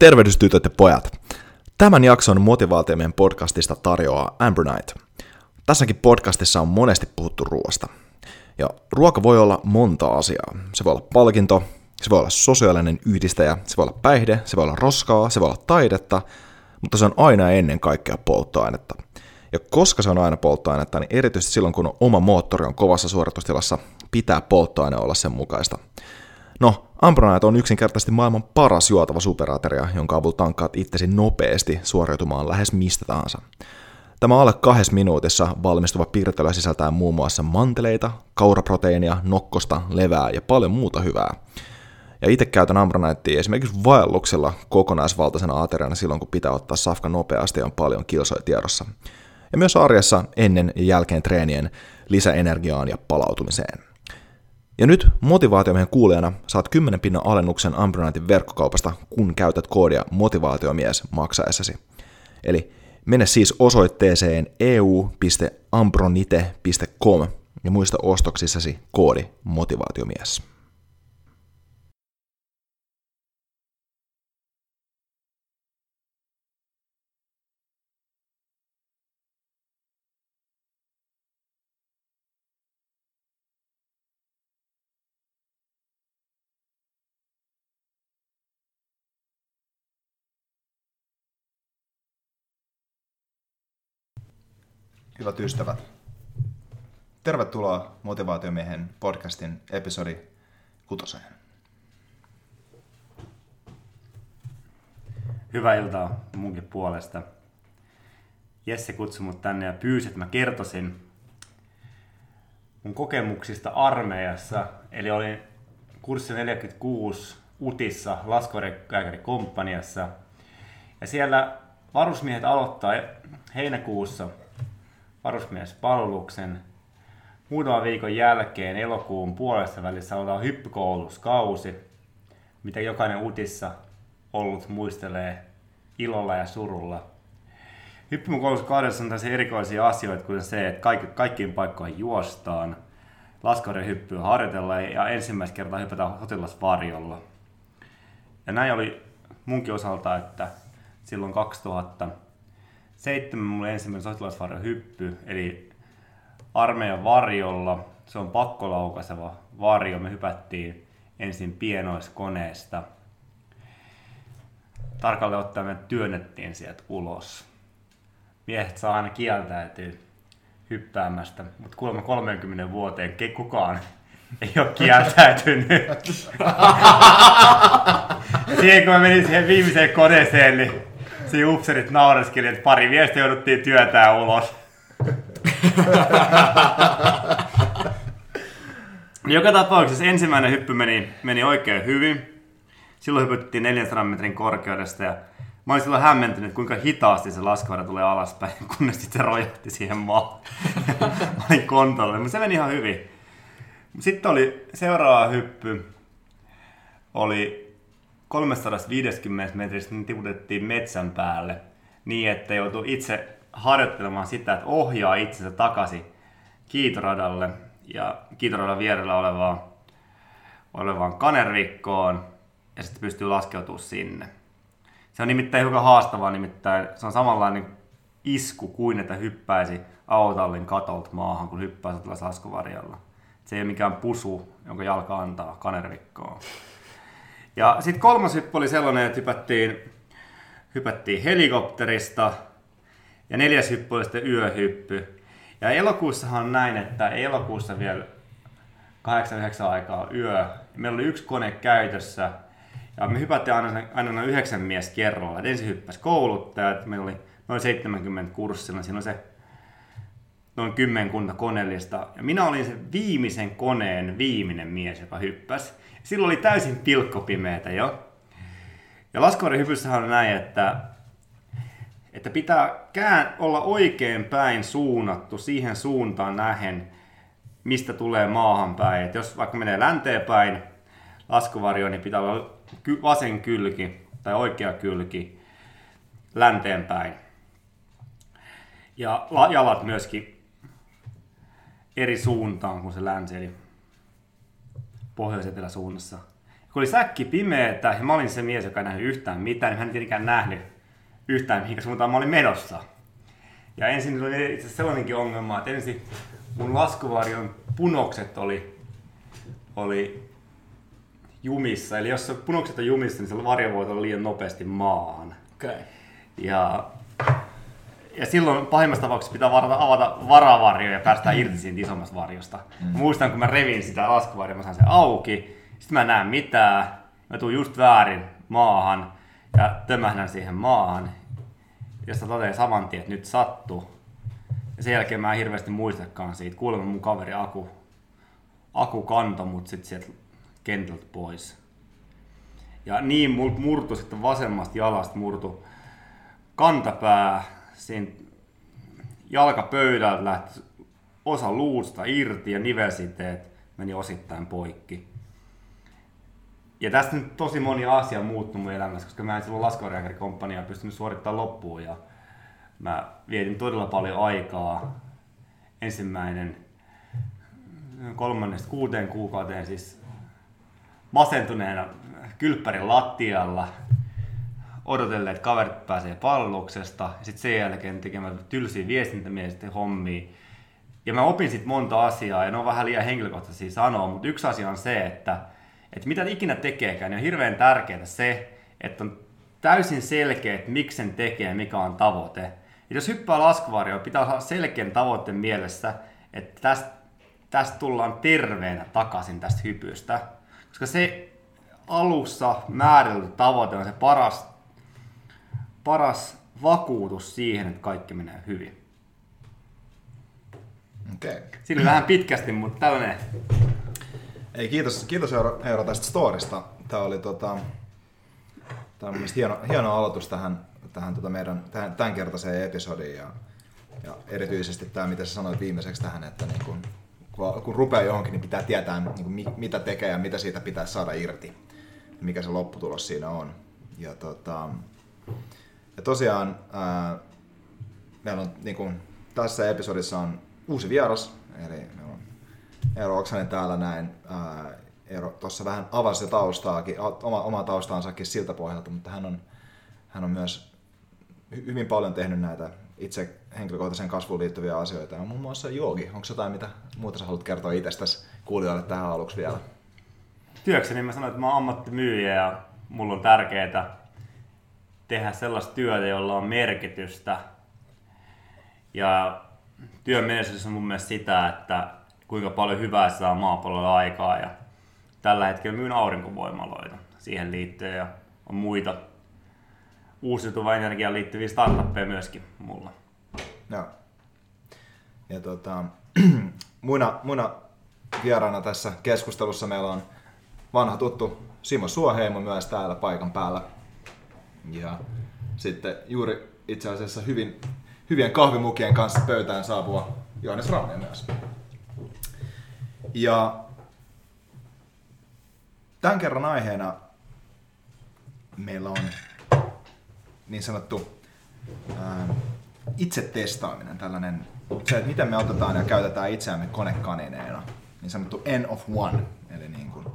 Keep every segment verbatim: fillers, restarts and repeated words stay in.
Tervehdys tytöt ja pojat. Tämän jakson motivaatiomiehen podcastista tarjoaa Ambronite. Tässäkin podcastissa on monesti puhuttu ruoasta. Ja ruoka voi olla monta asiaa. Se voi olla palkinto, se voi olla sosiaalinen yhdistäjä, se voi olla päihde, se voi olla roskaa, se voi olla taidetta, mutta se on aina ennen kaikkea polttoainetta. Ja koska se on aina polttoainetta, niin erityisesti silloin kun oma moottori on kovassa suoritustilassa, pitää polttoaine olla sen mukaista. No, Ambronite on yksinkertaisesti maailman paras juotava superateria, jonka avulla tankkaat itsesi nopeasti suoriutumaan lähes mistä tahansa. Tämä alle kahdessa minuutissa valmistuva piirtelö sisältää muun muassa manteleita, kauraproteiinia, nokkosta, levää ja paljon muuta hyvää. Ja itse käytän Ambronittea esimerkiksi vaelluksella kokonaisvaltaisena ateriana silloin, kun pitää ottaa safka nopeasti ja on paljon kilsoja tiedossa. Ja myös arjessa ennen ja jälkeen treenien lisäenergiaan ja palautumiseen. Ja nyt motivaatiomiehen kuulijana saat kymmenen pinnan alennuksen Ambroniten verkkokaupasta, kun käytät koodia motivaatiomies maksaessasi. Eli mene siis osoitteeseen e u piste ambronite piste com ja muista ostoksissasi koodi motivaatiomies. Hyvät ystävät, tervetuloa Motivaatiomiehen podcastin episodi kutoseen. Hyvää iltaa munkin puolesta. Jesse kutsui mut tänne ja pyysi, että mä kertoisin mun kokemuksista armeijassa. Eli olin kurssi neljäkymmentäkuusi Utissa, Lasko rekäkäri komppaniassa. Ja siellä varusmiehet aloittaa heinäkuussa varusmiespalveluksen. Muutaman viikon jälkeen elokuun puolessa välissä aloitetaan hyppykoulutuskausi, mitä jokainen Utissa ollut muistelee ilolla ja surulla. Hyppykoulutuskaudessa on tällaisia erikoisia asioita, kuten se, että kaikkiin paikkoihin juostaan, laskoiden hyppyä harjoitellaan ja ensimmäistä kertaa hypätään sotilasvarjolla. Ja näin oli munkin osalta, että silloin kaksituhatta seitsemän mulle ensimmäinen sotilasvarjon hyppy, eli armeijan varjolla. Se on pakkolaukaiseva varjo. Me hypättiin ensin pienoiskoneesta. Tarkalleen ottaen me työnnettiin sieltä ulos. Miehet saa aina kieltäytyä hyppäämästä, mutta kuulemma kolmeenkymmeneen vuoteen kukaan ei ole kieltäytynyt. Siihen kun mä menin siihen viimeiseen koneeseen, niin siinä upserit naureskeli, että pari viestä jouduttiin työtään ulos. Joka tapauksessa ensimmäinen hyppy meni, meni oikein hyvin. Silloin hypyttiin neljänsadan metrin korkeudesta ja mä olin silloin hämmentynyt, kuinka hitaasti se laskoida tulee alaspäin, kunnes sitten se rojahti siihen maahan. Mä olin kontolle, mutta se meni ihan hyvin. Sitten oli seuraava hyppy. Oli kolmesataaviisikymmentä metristä niin tiputettiin metsän päälle niin, että joutuu itse harjoittelemaan sitä, että ohjaa itsensä takaisin kiitoradalle ja kiitoradan vierellä olevaan, olevaan kanerikkoon ja sitten pystyy laskeutumaan sinne. Se on nimittäin hiukan haastavaa, nimittäin se on samanlainen isku kuin että hyppäisi autollin katolta maahan, kun hyppää sotilas laskuvarjolla. Se ei ole mikään pusu, jonka jalka antaa kanerikkoon. Ja sitten kolmas hyppy oli sellainen, että hypättiin, hypättiin helikopterista ja neljäs hyppy oli sitten yöhyppy. Ja elokuussahan on näin, että elokuussa vielä kahdeksan yhdeksän aikaa yö. Meillä oli yksi kone käytössä ja me hypättiin aina, aina noin yhdeksän mies kerralla. Et ensin hyppäsi kouluttajat, meillä oli noin seitsemänkymmentä kurssilla, siinä oli se noin kymmenkunta koneellista. Ja minä olin sen viimeisen koneen viimeinen mies, joka hyppäsi. Silloin oli täysin pilkkopimeetä jo. Ja laskorehypyssähän on näin, että, että pitää kään olla oikein päin suunnattu siihen suuntaan nähen, mistä tulee maahan päin. Et jos vaikka menee länteen päin laskuvarjoon, niin pitää olla vasen kylki tai oikea kylki länteen päin. Ja jalat myöskin eri suuntaan kuin se länsi, eli pohjois-eteläsuunnassa. kun oli säkki pimeetä ja mä olin se mies, joka ei nähnyt yhtään mitään, niin mä en tietenkään nähnyt yhtään mihinkä suuntaan mä olin menossa. Ja ensin tuli itse asiassa sellainenkin ongelma, että ensin mun laskuvarjon punokset oli, oli jumissa. Eli jos punokset on jumissa, niin se varjo voi olla liian nopeasti maahan. Okay. Ja, ja silloin pahimmassa tapauksessa pitää varata, avata varavarjo ja päästään irti siitä isommasta varjosta. Mm. Muistan, kun mä revin sitä laskuvarjoa, mä saan sen auki. Sitten mä en näe mitään, mä tuun just väärin maahan ja tömähdän siihen maahan, josta toteaa saman tien, että nyt sattuu. Ja sen jälkeen mä en hirveästi muistakaan siitä. Kuulemma mun kaveri Aku, Aku kantoi mut sit sieltä kentältä pois. Ja niin mul murtu sitten vasemmasta jalasta murtu kantapää, siinä jalkapöydältä lähti osa luusta irti ja nivelsiteet meni osittain poikki. Ja tästä nyt tosi moni asia muuttui mun elämässä, koska mä en silloin lasko rekäkäri komppaniaa pystynyt suorittamaan loppuun. Ja mä vietin todella paljon aikaa. Ensimmäinen kolmannesta kuuteen kuukauteen siis masentuneena kylppärin lattialla odotelleet, että kaverit pääsee palveluksesta. Sitten sen jälkeen tekemään tylsiä viestintämielisten hommia. Ja mä opin sitten monta asiaa, ja ne on vähän liian henkilökohtaisia sanoa, mutta yksi asia on se, että että mitä ikinä tekeekään, niin on hirveän tärkeää se, että on täysin selkeä, että miksi sen tekee ja mikä on tavoite. Et jos hyppää laskuvarjoon, pitää olla selkeän tavoitteen mielessä, että tästä, tästä tullaan terveenä takaisin tästä hypystä. Koska se alussa määritelty tavoite on se paras, paras vakuutus siihen, että kaikki menee hyvin. Okay. Siinä vähän pitkästi, mutta tällainen. Ei, kiitos, kiitos Eero, Eero tästä storista. Tämä oli tota, tämä on hieno, hieno aloitus tähän, tähän tota meidän tähän tämänkertaiseen episodiin ja, ja erityisesti tämä, mitä sä sanoit viimeiseksi tähän, että niin kun, kun rupeaa johonkin, niin pitää tietää niin kun, mi, mitä tekee ja mitä siitä pitää saada irti, mikä se lopputulos siinä on. Ja, tota, ja tosiaan ää, meillä on niin kun, tässä episodissa on uusi vieras, eli Eero Oksanen täällä näin. Eero tuossa vähän avasi taustaakin, oma, omaa taustaansakin siltä pohjalta, mutta hän on, hän on myös hyvin paljon tehnyt näitä itse henkilökohtaisen kasvuun liittyviä asioita. Ja muun muassa joogi. Onko jotain, mitä muuta sä haluat kertoa itsestäsi kuulijoille tähän aluksi vielä? Työkseni mä sanoin, että mä oon ammattimyyjä ja mulla on tärkeää tehdä sellaista työtä, jolla on merkitystä. Ja työn menestys on mun mielestä sitä, että kuinka paljon hyvää se saa maapallolla aikaa, ja tällä hetkellä myyn aurinkovoimaloita siihen liittyen ja on muita uusiutuvaan energiaan liittyviä startuppeja myöskin mulla. Joo. Ja tota, muina, muina vieraana tässä keskustelussa meillä on vanha tuttu Simo Suoheimo myös täällä paikan päällä. Ja sitten juuri itse asiassa hyvin, hyvien kahvimukien kanssa pöytään saapua Johannes Rauhnia myös. Ja tämän kerran aiheena meillä on niin sanottu ää, itsetestaaminen, tällainen se, että miten me otetaan ja käytetään itseämme konekanineena, niin sanottu N of One, eli niin kuin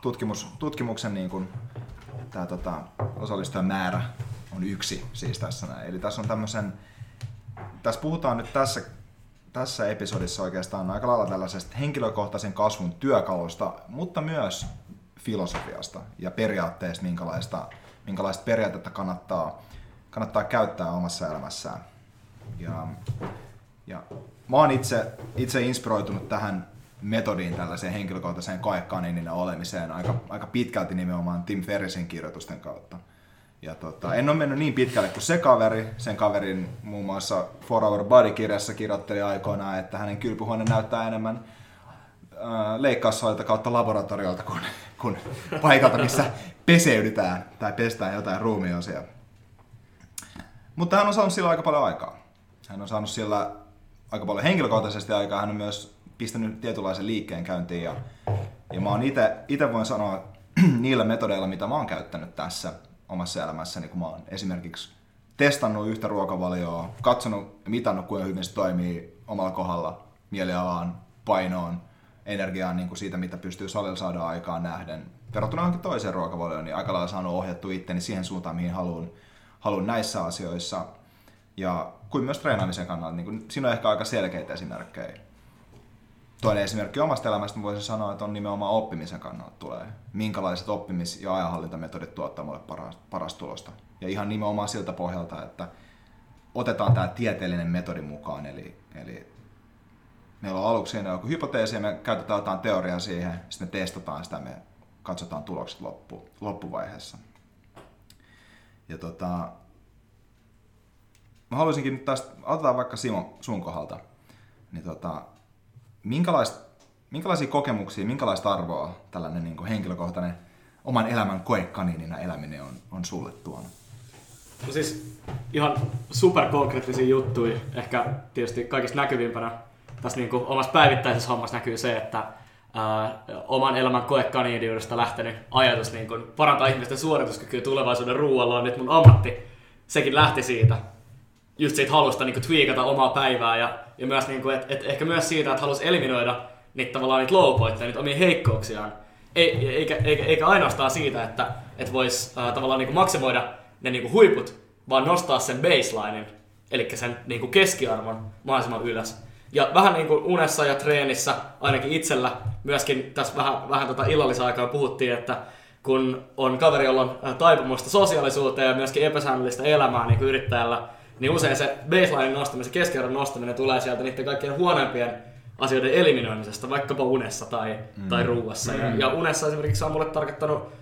tutkimus, tutkimuksen niin kuin, tää, tota, osallistujamäärä on yksi siis tässä näin. Eli tässä on tämmöisen, tässä puhutaan nyt tässä Tässä episodissa oikeastaan aika lailla tällaisesta henkilökohtaisen kasvun työkalusta, mutta myös filosofiasta ja periaatteesta, minkälaista, minkälaista periaatetta kannattaa, kannattaa käyttää omassa elämässään. Ja, ja mä oon itse, itse inspiroitunut tähän metodiin, tällaiseen henkilökohtaiseen koekaniinina olemiseen aika, aika pitkälti nimenomaan Tim Ferrisin kirjoitusten kautta. Ja tota, en ole mennyt niin pitkälle kuin se kaveri. Sen kaverin muun muassa four hour Body-kirjassa kirjoitteli aikoinaan, että hänen kylpyhuone näyttää enemmän äh, leikkaussalilta kautta laboratoriolta kuin, kuin paikalta, missä peseydytään tai pestään jotain ruumiosia. Mutta hän on saanut sillä aika paljon aikaa. Hän on saanut sillä aika paljon henkilökohtaisesti aikaa. Hän on myös pistänyt tietynlaisen liikkeen käyntiin. Ja, ja mä oon ite voin sanoa niillä metodeilla, mitä mä oon käyttänyt tässä omassa elämässäni, kun mä oon esimerkiksi testannut yhtä ruokavalioa, katsonut ja mitannut, kuinka hyvin se toimii omalla kohdalla, mielialaan, painoon, energiaa niin kuin siitä, mitä pystyy salilla saada aikaan nähden. Verrattuna johonkin toiseen ruokavalioon, niin aika lailla saanut ohjattua itteni siihen suuntaan, mihin haluan, haluan näissä asioissa. Ja kuin myös treenaamisen kannalta. Niin kuin, siinä on ehkä aika selkeitä esimerkkejä. Toinen esimerkki omasta elämästä voisin sanoa, että on nimenomaan oppimisen kannalta tulee. Minkälaiset oppimis- ja ajanhallintametodit tuottaa mulle paras, paras tulosta. Ja ihan nimenomaan siltä pohjalta, että otetaan tämä tieteellinen metodi mukaan. Eli, eli meillä on aluksi siinä joku hypoteesi ja me käytetään jotain teoriaa siihen, sitten me testataan sitä, me katsotaan tulokset loppu, loppuvaiheessa. Ja tota, mä haluaisinkin nyt tästä, otetaan vaikka Simo sun kohdalta, niin tota, minkälaisia kokemuksia, minkälaista arvoa tällainen niin kuin henkilökohtainen oman elämän koekaniinina eläminen on, on sulle tuonut? No siis ihan superkonkreettisia juttuja, ehkä tietysti kaikista näkyvimpänä tässä niin kuin omassa päivittäisessä hommassa näkyy se, että ää, oman elämän koekaniidiudesta lähtenyt ajatus niin kuin parantaa ihmisten suorituskykyä tulevaisuuden ruoalla on nyt mun ammatti. Sekin lähti siitä, just siitä halusta niin kuin twiikata omaa päivää ja, ja myös, niin kuin, et, et ehkä myös siitä, että halusi eliminoida niitä tavallaan niitä low pointteja, niitä omia heikkouksiaan. Ei, eikä, eikä, eikä ainoastaan siitä, että et voisi äh, tavallaan niin kuin maksimoida ne niin kuin huiput, vaan nostaa sen baselinen, eli sen niin kuin keskiarvon mahdollisimman ylös. Ja vähän niin kuin unessa ja treenissä, ainakin itsellä, myöskin tässä vähän, vähän tota illallisaikaa puhuttiin, että kun on kaveri, jolla on taipumusta sosiaalisuuteen ja myöskin epäsäännöllistä elämää niin kuin yrittäjällä, niin usein se baseline nostaminen, se keskiarvon nostaminen tulee sieltä niiden kaikkien huonoimpien asioiden eliminoimisesta, vaikkapa unessa tai, mm. tai ruuassa. Mm. Ja, ja unessa esimerkiksi on mulle tarkoittanut uh,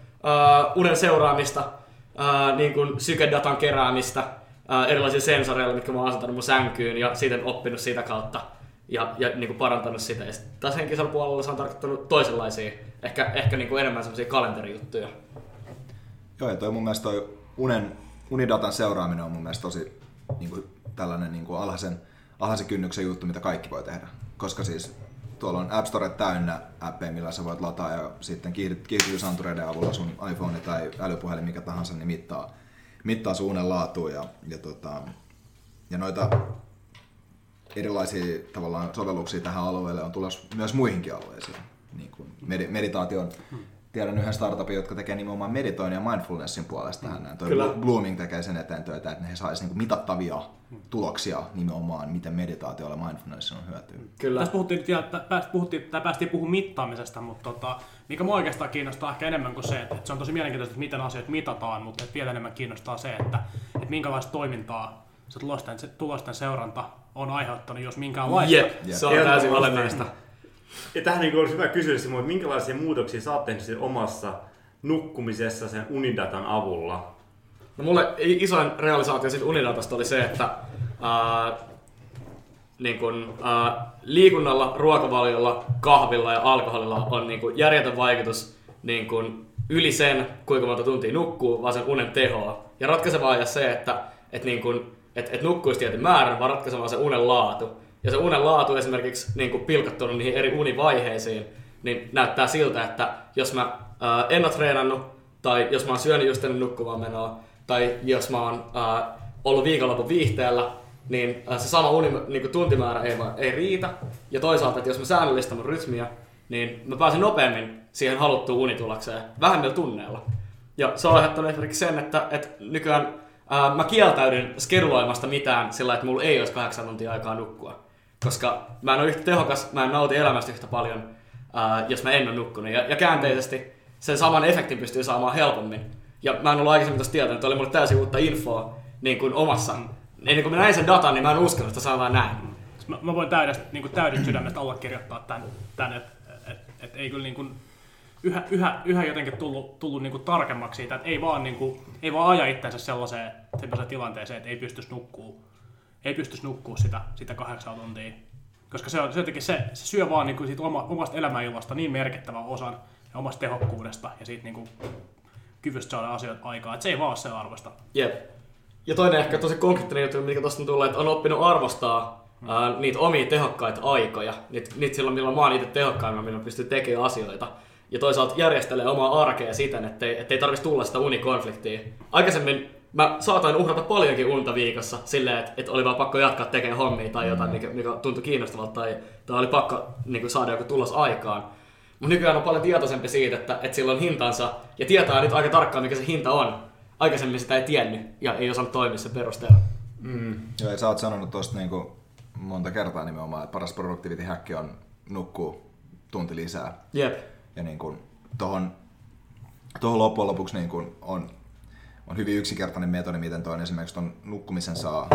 unen seuraamista, uh, niin kuin sykedatan keräämistä, uh, erilaisia sensoreilla, mitkä mä oon asentanut mun sänkyyn ja siitä oppinut sitä kautta ja, ja niin kuin parantanut sitä. Ja sitten taas henkisellä puolella se on tarkoittanut toisenlaisia, ehkä, ehkä niin kuin enemmän semmoisia kalenterijuttuja. Joo, ja toi mun mielestä toi unen, unidatan seuraaminen on mun mielestä tosi niin kuin tällainen niin kuin alhaisen, alhaisen kynnyksen juttu, mitä kaikki voi tehdä. Koska siis tuolla on App Store täynnä appeja, millä sä voit lataa ja sitten kiihdytysantureiden avulla sun iPhone tai älypuhelin, mikä tahansa, niin mittaa, mittaa sun unen laatua. Ja, ja, tota, ja noita erilaisia tavallaan sovelluksia tähän alueelle on tulossa myös muihinkin alueisiin. Niin kuin med- meditaation. Tiedän yhden startupin, jotka tekee nimenomaan meditoinnin ja mindfulnessin puolesta. Mm. Toi Blooming tekee sen eteen työtä, että he saisivat niinku mitattavia tuloksia nimenomaan, miten meditaatiolla ja mindfulnessin on hyötyä. Kyllä. Tässä puhuttiin, puhuttiin, päästiin puhumaan mittaamisesta, mutta tota, mikä minua oikeastaan kiinnostaa ehkä enemmän kuin se, että se on tosi mielenkiintoista, että miten asioita mitataan, mutta vielä enemmän kiinnostaa se, että, että minkälaista toimintaa se tulosten, se tulosten seuranta on aiheuttanut, jos minkäänlaista. Yep. Yep. Se on Jep. täysin olennaista. Ja tähän niin olisi hyvä kysyä Simo, että minkälaisia muutoksia sä oot tehnyt omassa nukkumisessa sen unidatan avulla? No mulle isoin realisaatio siitä unidatasta oli se, että ää, niin kun, ää, liikunnalla, ruokavaliolla, kahvilla ja alkoholilla on niin kun järjetön vaikutus niin kun yli sen, kuinka monta tuntia nukkuu, vaan sen unen tehoa. Ja ratkaisevaa ja se, että et niin kun, et, et nukkuisi tietyn määrän, vaan ratkaisevaa se unen laatu. Ja se unen laatu esimerkiksi niin kuin pilkattunut niihin eri univaiheisiin, niin näyttää siltä, että jos mä ää, en ole treenannut, tai jos mä oon syönyt just ennen nukkuvaa menoa, tai jos mä oon ää, ollut viikonlopun viihteellä, niin ää, se sama uni, niin kuin tuntimäärä ei, ei riitä. Ja toisaalta, että jos mä säännöllistän mun rytmiä, niin mä pääsen nopeammin siihen haluttuun unitulokseen, vähemmillä tunneilla. Ja se on aiheuttanut esimerkiksi sen, että, että nykyään ää, mä kieltäydyn skeduloimasta mitään sillä, että mulla ei olisi kahdeksan tuntia aikaa nukkua. Koska mä en ole yhtä tehokas, mä en nauti elämästä yhtä paljon, ää, jos mä en ole nukkunut. Ja, ja käänteisesti sen saman efektin pystyy saamaan helpommin. Ja mä en ollut aikaisemmin tästä tietoinen, että oli mulle täysin uutta infoa niin kuin omassa. Ennen kuin mä näin sen datan, niin mä en uskonut, että saadaan näin. Mä, mä voin täydestä, niin kuin täydestä sydämestä allekirjoittaa tämän, tämän että et, et, et ei kyllä niin kuin yhä, yhä, yhä jotenkin tullut, tullut niin kuin tarkemmaksi siitä, että ei vaan, niin kuin, ei vaan aja itsensä sellaiseen, sellaiseen tilanteeseen, että ei pystyisi nukkumaan. Ei pystyisi nukkua sitä, sitä kahdeksaa tuntia, koska se, on, se, se, se syö vaan niin kuin siitä oma, omasta elämänillasta niin merkittävän osan ja omasta tehokkuudesta ja siitä niin kuin kyvystä saada asioita aikaa, että se ei vaan ole sen arvosta. Jep. Ja toinen ehkä tosi konkreettinen juttu, mikä tuosta tulee, että on oppinut arvostaa hmm. ää, niitä omia tehokkaita aikoja, niitä, niitä silloin milloin mä oon itse tehokkaimmin, milloin pystyy tekemään asioita. Ja toisaalta järjestelee omaa arkea siten, ettei, ettei tarvitsisi tulla sitä unikonfliktia. Aikaisemmin mä saatoin uhrata paljonkin unta viikossa silleen, että et oli vaan pakko jatkaa tekemään hommia tai jotain, mm. mikä, mikä tuntui kiinnostavalta tai, tai oli pakko niin kuin saada joku tulos aikaan. Mutta nykyään on paljon tietoisempi siitä, että, että sillä on hintansa ja tietää nyt aika tarkkaan, mikä se hinta on. Aikaisemmin sitä ei tiennyt ja ei osannut toimia sen perusteella. Mm. Joo, sä oot sanonut tuosta niinku monta kertaa nimenomaan, että paras productivity-häkki on nukkuu tunti lisää. Jep. Ja niin kuin tohon, tohon loppujen lopuksi niin kuin on, on hyvin yksinkertainen metodi, miten toi esimerkiksi ton nukkumisen saa,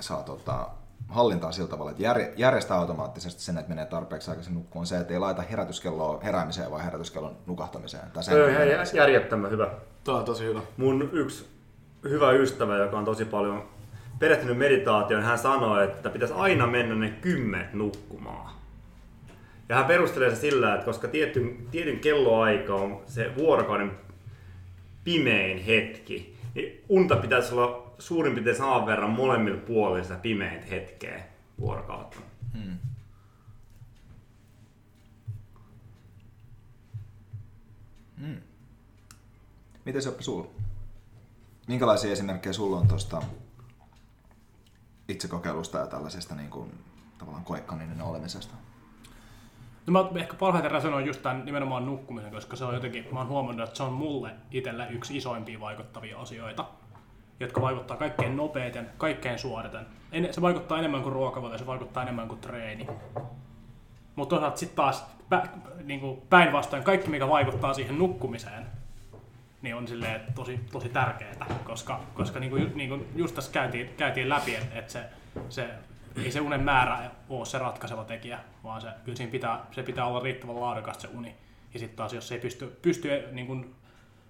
saa tota, hallintaan sillä tavalla, että jär, järjestää automaattisesti sen, että menee tarpeeksi aikaisin nukkuun, on se, että ei laita herätyskelloa heräämiseen, vaan herätyskellon nukahtamiseen. Järjettömän hyvä. Tämä on tosi hyvä. Mun yksi hyvä ystävä, joka on tosi paljon perehtynyt meditaatioon, hän sanoi, että pitäisi aina mennä ne kymmenet nukkumaan. Ja hän perustelee se sillä, että koska tietyn, tietyn kelloaika on se vuorokauden pimein hetki, niin unta pitäisi olla suurin piirtein saman verran molemmilla puolilla sitä pimeintä hetkeä vuorokautta. Hmm. Hmm. Miten se on sulla? Minkälaisia esimerkkejä sulla on tuosta itsekokeilusta ja tällaisesta niin kuin, tavallaan koekkaninen olemisesta? No mä ehkä parhaiten resonoin just tämän nimenomaan nukkumisen, koska se on jotenkin, mä oon huomannut, että se on mulle itselle yksi isoimpia vaikuttavia asioita, jotka vaikuttaa kaikkein nopeiten, kaikkein suoriten. Se vaikuttaa enemmän kuin ruokavalio, se vaikuttaa enemmän kuin treeni. Mutta toisaalta sitten taas pä, niin päinvastoin kaikki, mikä vaikuttaa siihen nukkumiseen, niin on silleen tosi, tosi tärkeää, koska, koska niin kuin, niin kuin just tässä käytiin, käytiin läpi, että et se, se, ei se unen määrä ole se ratkaiseva tekijä, vaan se, kyllä siinä pitää, se pitää olla riittävän laadukasta se uni. Ja sitten taas jos ei pysty, pysty niin kuin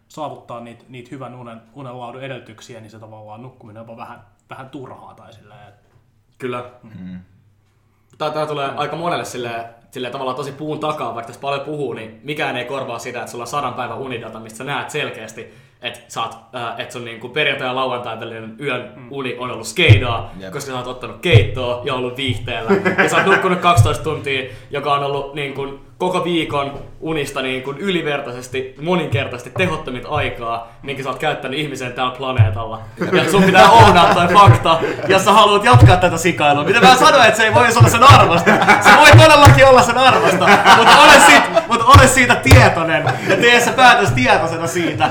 saavuttamaan niitä, niitä hyvän unen, unen laadun edellytyksiä, niin se tavallaan nukkuminen on vähän, vähän turhaa. Tai silleen, että... Kyllä. Mm-hmm. Tämä tulee aika monelle silleen, silleen tavallaan tosi puun takaa, vaikka tässä paljon puhuu, niin mikään ei korvaa sitä, että sulla on sadan päivän unidata, mistä sä näet selkeästi, että et sun niinku perjantai- ja lauantai välinen yön mm. uni on ollut skeidaa, yep. koska sä oot ottanut keittoa ja ollut viihteellä. Ja sä oot nukkunut kaksitoista tuntia, joka on ollut niinku koko viikon unista niinku ylivertaisesti, moninkertaisesti tehottomit aikaa, minkä sä oot käyttänyt ihmisen täällä planeetalla. Ja sun pitää ounaa tai fakta, jos sä haluat jatkaa tätä sikailua. Mitä mä sanoin, että se ei voi olla sen arvosta. Se voi todellakin olla sen arvosta, mutta ole siitä, mut ole siitä tietoinen ja tee se päätös tietoisena siitä.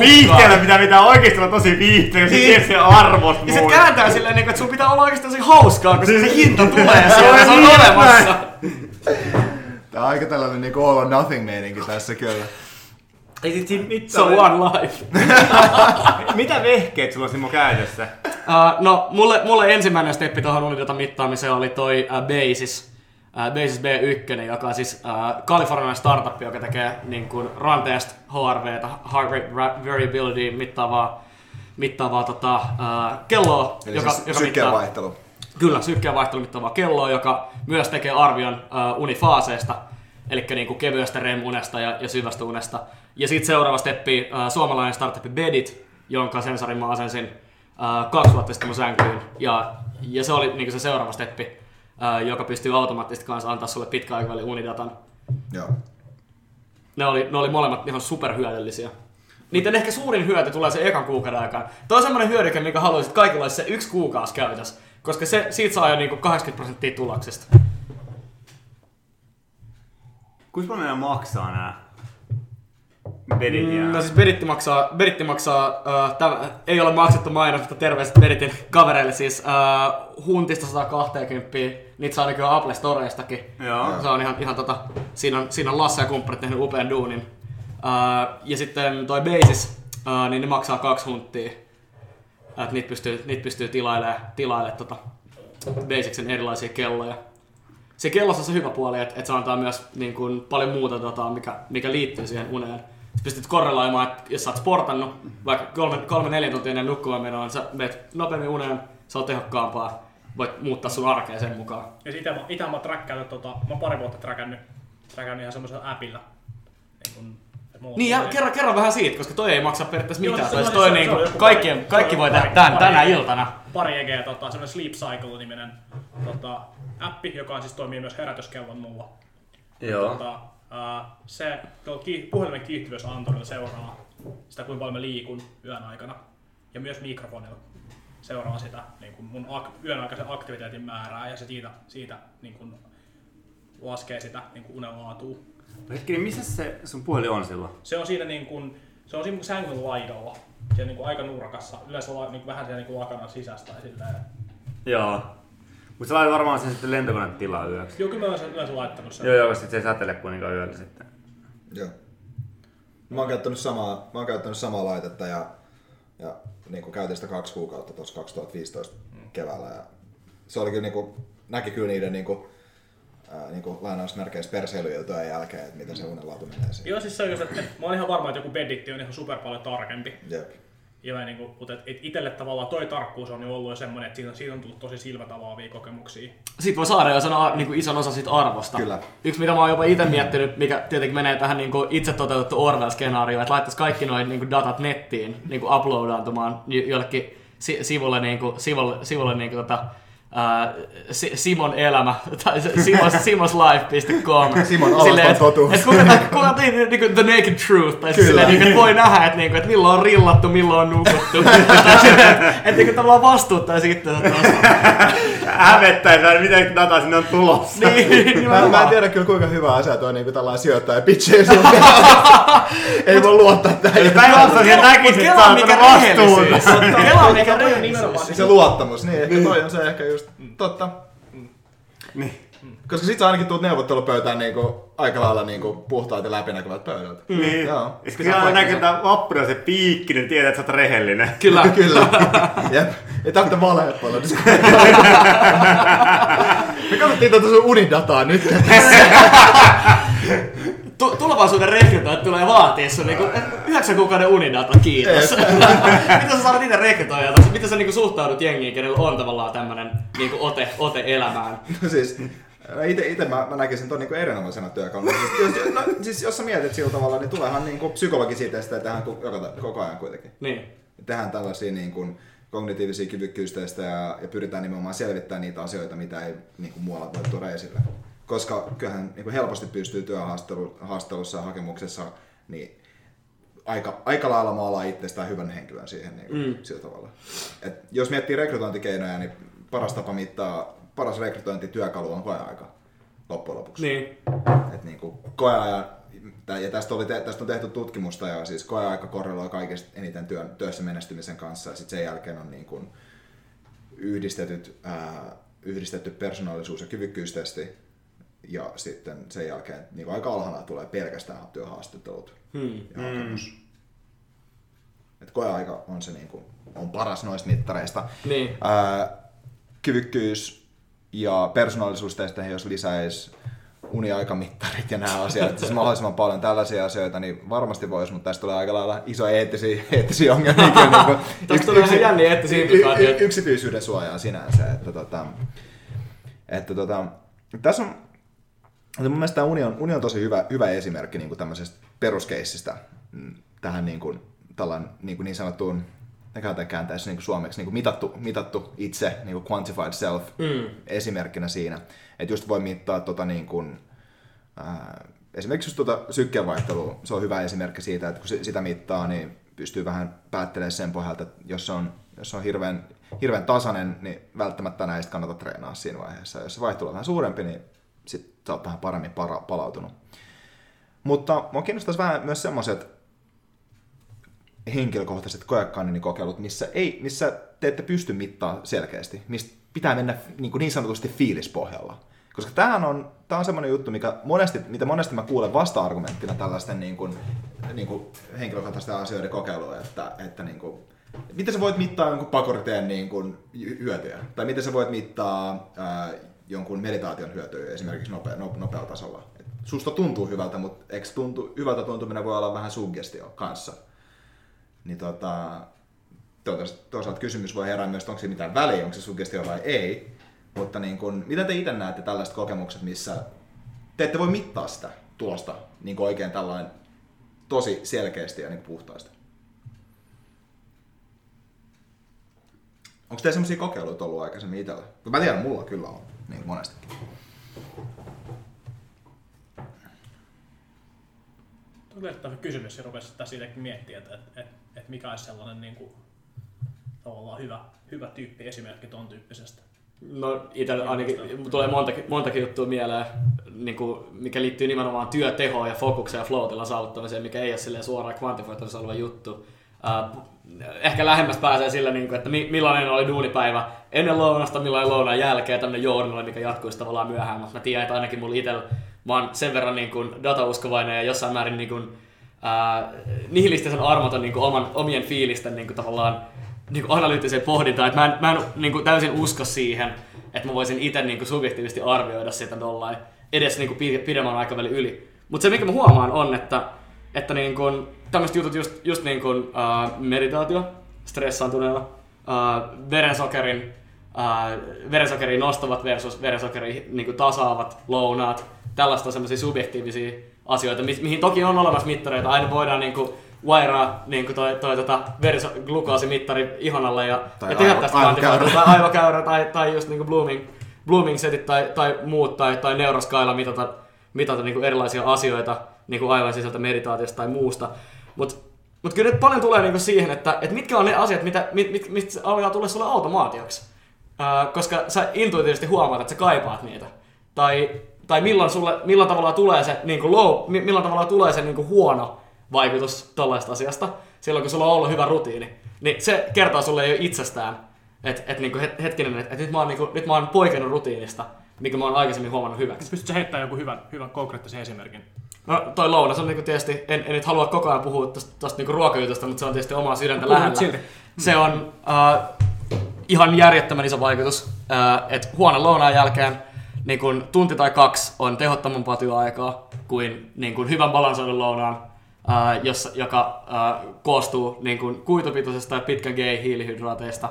Viihteellä pitää pitää oikeesti olla tosi viihteellä, niin. Se tiedät sen arvosta. Ja se kääntää silleen, että sun pitää olla oikeesti tosi hauskaa, koska se hinta tulee ja se on, se on olemassa. Tää on aika tällainen niin all or nothing meininki tässä kyllä. Ei se mitään. So one life. Mitä vehkeet sulla on Simo käytössä? Uh, no, mulle, mulle ensimmäinen steppi tuohon unidatan mittaamiseen oli toi uh, Basis. Uh, Basis B yksi, joka on siis uh, Kalifornian startup, joka tekee niin kuin ranteesta H R V:tä, Heart Rate Variability, mittaavaa, mittaavaa tota, uh, kelloa. Eli joka, siis joka sykkeen mittaa, vaihtelu. Kyllä, sykkeen vaihtelu mittaavaa kelloa, joka myös tekee arvion uh, unifaaseista, eli niin kuin kevyestä REM-unesta ja, ja syvästä unesta. Ja sitten seuraava steppi, uh, suomalainen startup Beddit, jonka sensorin mä asensin uh, kaksi vuotta sitten mun sänkyyn. Ja, ja se oli niin kuin se seuraava steppi, joka pystyy automaattisesti kanssa antaa sulle pitkän aikavälin unidatan. Joo. Ne oli, ne oli molemmat ihan superhyödyllisiä. Niiden ehkä suurin hyöty tulee sen ekan kuukauden aikaan. Tämä on semmoinen hyödyke, minkä haluaisit kaikilla olisi se yksi kuukausi käytössä, koska se, siitä saa jo niinku kahdeksankymmentä prosenttia tuloksista. Kuinka paljon maksaa nämä Beddit? Ja... Mm, no siis Bedditti maksaa, Bedditti maksaa äh, tämä, ei ole maksettu mainos, mutta terveiset Bedditin kavereille siis äh, huntista sata kaksikymmentä. Niitä saa nykyään Apple Storeistakin. Se on ihan, ihan tota, siinä on, siinä on Lasse ja kumppanit tehnyt upean duunin. Äh, ja sitten toi Basis, äh, niin ne maksaa kaksi hunttia. Et niitä pystyy, niitä pystyy tilailemaan, tilailemaan tota Basicsen erilaisia kelloja. Se kellossa on se hyvä puoli, että et se antaa myös niin kun, paljon muuta dataa, mikä, mikä liittyy siihen uneen. Sä pystyt korreloimaan, että jos sä oot sportannut vaikka kolme neljä tuntia ennen nukkumaan menoa, niin sä meet nopeammin uneen, se on tehokkaampaa, voit muuttaa sun arkea sen mukaan. Ja ite mä, ite mä, träkkään, tota, mä pari vuotta träkännyt, träkännyt ihan semmoisella appilla. Niin, kun, niin ja kerro, kerro vähän siitä, koska toi ei maksa periaatteessa mitään. Joo, toi se, niin se, se kaikki, pari, kaikki voi tehdä tämän, tänä iltana. Pari egeä, tota, semmoinen Sleep Cycle-niminen tota, appi, joka siis toimii myös herätyskellon mulla. Joo. Tota, Uh, se tuolla ki- puhelimen kiihtyvyys anturilla seuraa sitä, kuinka paljon mä liikun yön aikana ja myös mikrofonilla seuraan sitä niin kuin mun ak- yön aikaisen aktiviteetin määrää ja se siitä, siitä niin kuin laskee sitä niin kuin unen laatua. Hetkinen, missä se sun puoli on silloin? Se on siinä niin kuin, se on siinä sängyn laidalla, siellä niin kuin aika nurkassa, yleensä niin kuin vähän siellä niin kuin lakanan sisästä. Joo. Mutta sä laitat varmaan sen sitten lentokoneen tilaa yöksi. Joo, kyllä mä olen sen yleensä laittanut sen. Joo, joo, sit se ei sätele kuitenkaan yöllä sitten. Joo. Mä oon käyttänyt samaa, mä oon käyttänyt samaa laitetta ja, ja niin kuin käytin sitä kaksi kuukautta tuossa kaksituhattaviisitoista mm. keväällä. Ja se oli kyllä, niin kuin, näki kyllä niiden niin kuin, ää, niin kuin lainausmerkeissä perseilyjä työn jälkeen, että miten se unenlaatu menee siihen. Joo, siis se on just, että mä oon ihan varma, että joku Beddit on ihan super paljon tarkempi. Jep. Ja niin kuin, mutta itselle tavallaan toi tarkkuus on jo ollut jo semmoinen, että siitä on, siitä on tullut tosi silmätavaavia kokemuksia. Siitä voi saada jo sanoa niin kuin ison osa siitä arvosta. Kyllä. Yksi mitä mä oon jopa itse miettinyt, mikä tietenkin menee tähän niin kuin itse toteutettu Orwell-skenaarioon, että laittaisi kaikki noin niin kuin datat nettiin niin kuin uploadaantumaan jollekin sivulle, niin kuin, sivulle, sivulle niin kuin, tota, ää, Simon elämä tai simos life dot com Simon alaston totuus. Et kuka kuka niinku the naked truth tai sille niinku voi nähdä et niinku et milloin on rillattu, milloin on nukuttu. Et niinku tavallaan vastuuttaa sitten hävettäisi, miten dataa sinne on tulossa. Niin, mä, mä en tiedä kyllä kuinka hyvä asia tuo niinku tällainen syöttää pitchejä sinne. Ei voi luottaa tähän. Päinvastoin ja näkisit, että saa vastuuta. Kelaa mikä rehellisyys. Se luottamus, niin ehkä toi on se ehkä just totta. Niin. Koska sit sä ainakin tuut neuvottelupöytään niinku aika lailla niinku puhtaat ja läpinäkyvät pöydältä. Niin. Joo. Kun sä näkyy tää vappuna se piikki, niin tiedät, että sä oot rehellinen. Kyllä. Kyllä. Jep. Ei tarvitse valeet paljon. Me katsottiin tuota sun unidataa nyt. Tulevaisuuden rekrytoijat tulee vaatia sun niinku yhdeksän kuukauden unidata, kiitos. Mitä sä saat niitä rekrytoijalta? Miten sä niinku suhtaudut jengiin, kenellä on tavallaan tämmönen niinku ote, ote elämään? No siis, ite, ite mä, mä näkisin ton niinku erinomaisena työkaluna. Siis, jos, no, siis, jos sä mietit sillä tavalla, niin tuleehan niinku psykologisia testejä tehdään koko ajan kuitenkin. Niin. Tehdään tällaisia niinku kognitiivisia kyvykkyystestejä ja, ja pyritään nimenomaan selvittämään niitä asioita, mitä ei niinku muualla voi tuoda esille. Koska kyllähän niin helposti pystyy työhaastelussa ja hakemuksessa niin aika, aika lailla maalaa itsestään hyvän henkilön siihen niin kuin, mm. sillä tavalla. Et jos miettii rekrytointikeinoja, niin paras tapa mittaa, paras rekrytointityökalu on koeaika loppujen lopuksi. Niin. Et, niin kuin, koeajan, ja tästä, oli, tästä on tehty tutkimusta ja siis koeaika korreloi kaikista eniten työn, työssä menestymisen kanssa ja sit sen jälkeen on niin kuin, yhdistetyt, ää, yhdistetty persoonallisuus- ja kyvykkyystesti. Ja sitten sen jälkeen niin aika alhaana tulee pelkästään työhaastattelut hmm. ja hakemus. Hmm. Et koeaika on, se, niin kuin, on paras noista mittareista. Niin. Ää, kyvykkyys ja persoonallisuustesteihin, jos lisäisi uniaikamittarit ja nämä asiat, siis mahdollisimman paljon tällaisia asioita, niin varmasti voisi, mutta tästä tulee aika lailla iso eettisiä, eettisiä ongelmia. Niin tästä tulee yksi, jänniä eettisiä implikaatioita. Y- y- yksityisyyden suojaa sinänsä. Että, tota, että, tota, tässä on... Mutta mun mielestä tämä uni on, uni on tosi hyvä, hyvä esimerkki niin kuin tämmöisestä peruskeissistä tähän niin, kuin, tällan, niin, kuin niin sanottuun, näköjään kääntäisi niin kuin suomeksi, niin kuin mitattu, mitattu itse, niin kuin quantified self mm. esimerkkinä siinä. Että just voi mittaa tota, niin kuin, ää, esimerkiksi just tuota sykkeenvaihtelua, se on hyvä esimerkki siitä, että kun se, sitä mittaa, niin pystyy vähän päättelemään sen pohjalta, että jos se on, jos se on hirveän, hirveän tasainen, niin välttämättä näistä kannata treenaa siinä vaiheessa. Jos se vaihtelu on vähän suurempi, niin sitten sä oot vähän paremmin para- palautunut. Mutta mua kiinnostaisi vähän myös semmoiset henkilökohtaiset koekaniinikokeilut, missä, ei, missä te ette pysty mittaa selkeästi, mistä pitää mennä niin, niin sanotusti fiilispohjalla. Koska tämähän on, tämä on semmoinen juttu, mikä monesti, mitä monesti mä kuulen vasta-argumenttina tällaisten niin kuin, niin kuin henkilökohtaisten asioiden kokeiluun, että, että niin kuin, miten sä voit mittaa jonkun pakoriteen niin kuin hyötyä, tai miten sä voit mittaa ää, jonkun meditaation hyötyä esimerkiksi nopea, nopealla tasolla. Et susta tuntuu hyvältä, mutta eikö tuntu, hyvältä tuntuminen voi olla vähän suggestio kanssa. Niin tota, toisaalta kysymys voi herää myös, onko se mitään väliä, onko se suggestio vai ei. Mutta niin kun, mitä te itse näette tällaiset kokemukset, missä te ette voi mittaa sitä tulosta niin oikein tällainen tosi selkeästi ja niin puhtaasti? Onko teillä sellaisia kokeiluita ollut aikaisemmin itsellä? Mä tiedän, mulla kyllä on. Niin monestikin. yllättävä kysymys ja rupesi siitäkin miettimään, että, että, että mikä olisi sellainen niin kuin, tavallaan hyvä, hyvä tyyppi esimerkki ton tyyppisestä. No itsellä ainakin tulee montakin, montakin juttua mieleen, niin kuin, mikä liittyy nimenomaan työtehoon ja fokukseen ja floatilla saavuttamiseen, mikä ei ole suoraan kvantifoitavissa oleva juttu. Uh, ehkä lähemmäs pääsee sillä, niin kuin, että millainen oli duunipäivä ennen lounasta, millainen lounaan jälkeen, tämmöinen journal, mikä jatkuisi tavallaan myöhään, mutta mä tiedän, että ainakin mulla itsellä mä oon sen verran niin kuin datauskovainen ja jossain määrin niin kuin, uh, nihilistisen armoton niin kuin oman, omien fiilisten niin kuin, tavallaan niin kuin analyyttiseen pohdintaan, että mä en, mä en niin kuin täysin usko siihen, että mä voisin itse niin kuin subjektiivisesti arvioida sitä tollain edes niin kuin pidemmän aikavälin yli. Mutta se, mikä mä huomaan on, että, että niin kuin tämmöiset jutut just, just niin kuin uh, meditaatio, stressaantuneella, uh, verensokerin, uh, verensokerin nostavat versus verensokerin niin kuin tasaavat lounaat, tällaista semmoisia subjektiivisia asioita, mi- mihin toki on olemassa mittareita, aina voidaan niin kuin vairaa niin kuin toi, toi tota veriglukoosimittari ihon alle ja tehdä tästä kvantifoitua tai aivokäyrä tai, tai just niinku blooming, blooming setit tai, tai muut tai, tai neuroskailla mitata, mitata niin kuin erilaisia asioita niin kuin aivan sisältä meditaatiosta tai muusta. Mutta mut kyllä nyt paljon tulee niin kuin siihen, että et mitkä on ne asiat, mitä, mit, mit, mistä alkaa tulla sulle automaatioksi, Ää, koska sä intuitiivisesti huomaat, että sä kaipaat niitä. Tai, tai milloin, sulle, milloin tavallaan tulee se, niin kuin low, milloin tavallaan tulee se niin kuin huono vaikutus tollaista asiasta, silloin kun sulla on ollut hyvä rutiini, niin se kertoo sulle jo itsestään, että et niinku hetkinen, että et nyt mä oon, niinku, nyt mä oon poikennut rutiinista, mikä mä oon aikaisemmin huomannut hyväksi. Pystytkö heittämään joku hyvän, hyvän konkreettisen esimerkin? No toi lounas on niinku tietysti, en, en nyt halua koko ajan puhua tosta, tosta niinku ruokajutusta, mutta se on tietysti omaa sydäntä lähellä. Silti. Se on äh, ihan järjettömän iso vaikutus, äh, että huonon lounaan jälkeen niin kun tunti tai kaksi on tehottomampaa työaikaa kuin, niin kuin hyvän balansoidun lounaan, Uh, jossa, joka uh, koostuu niin kuin kuitupitoisesta ja pitkän G-hiilihydraateista,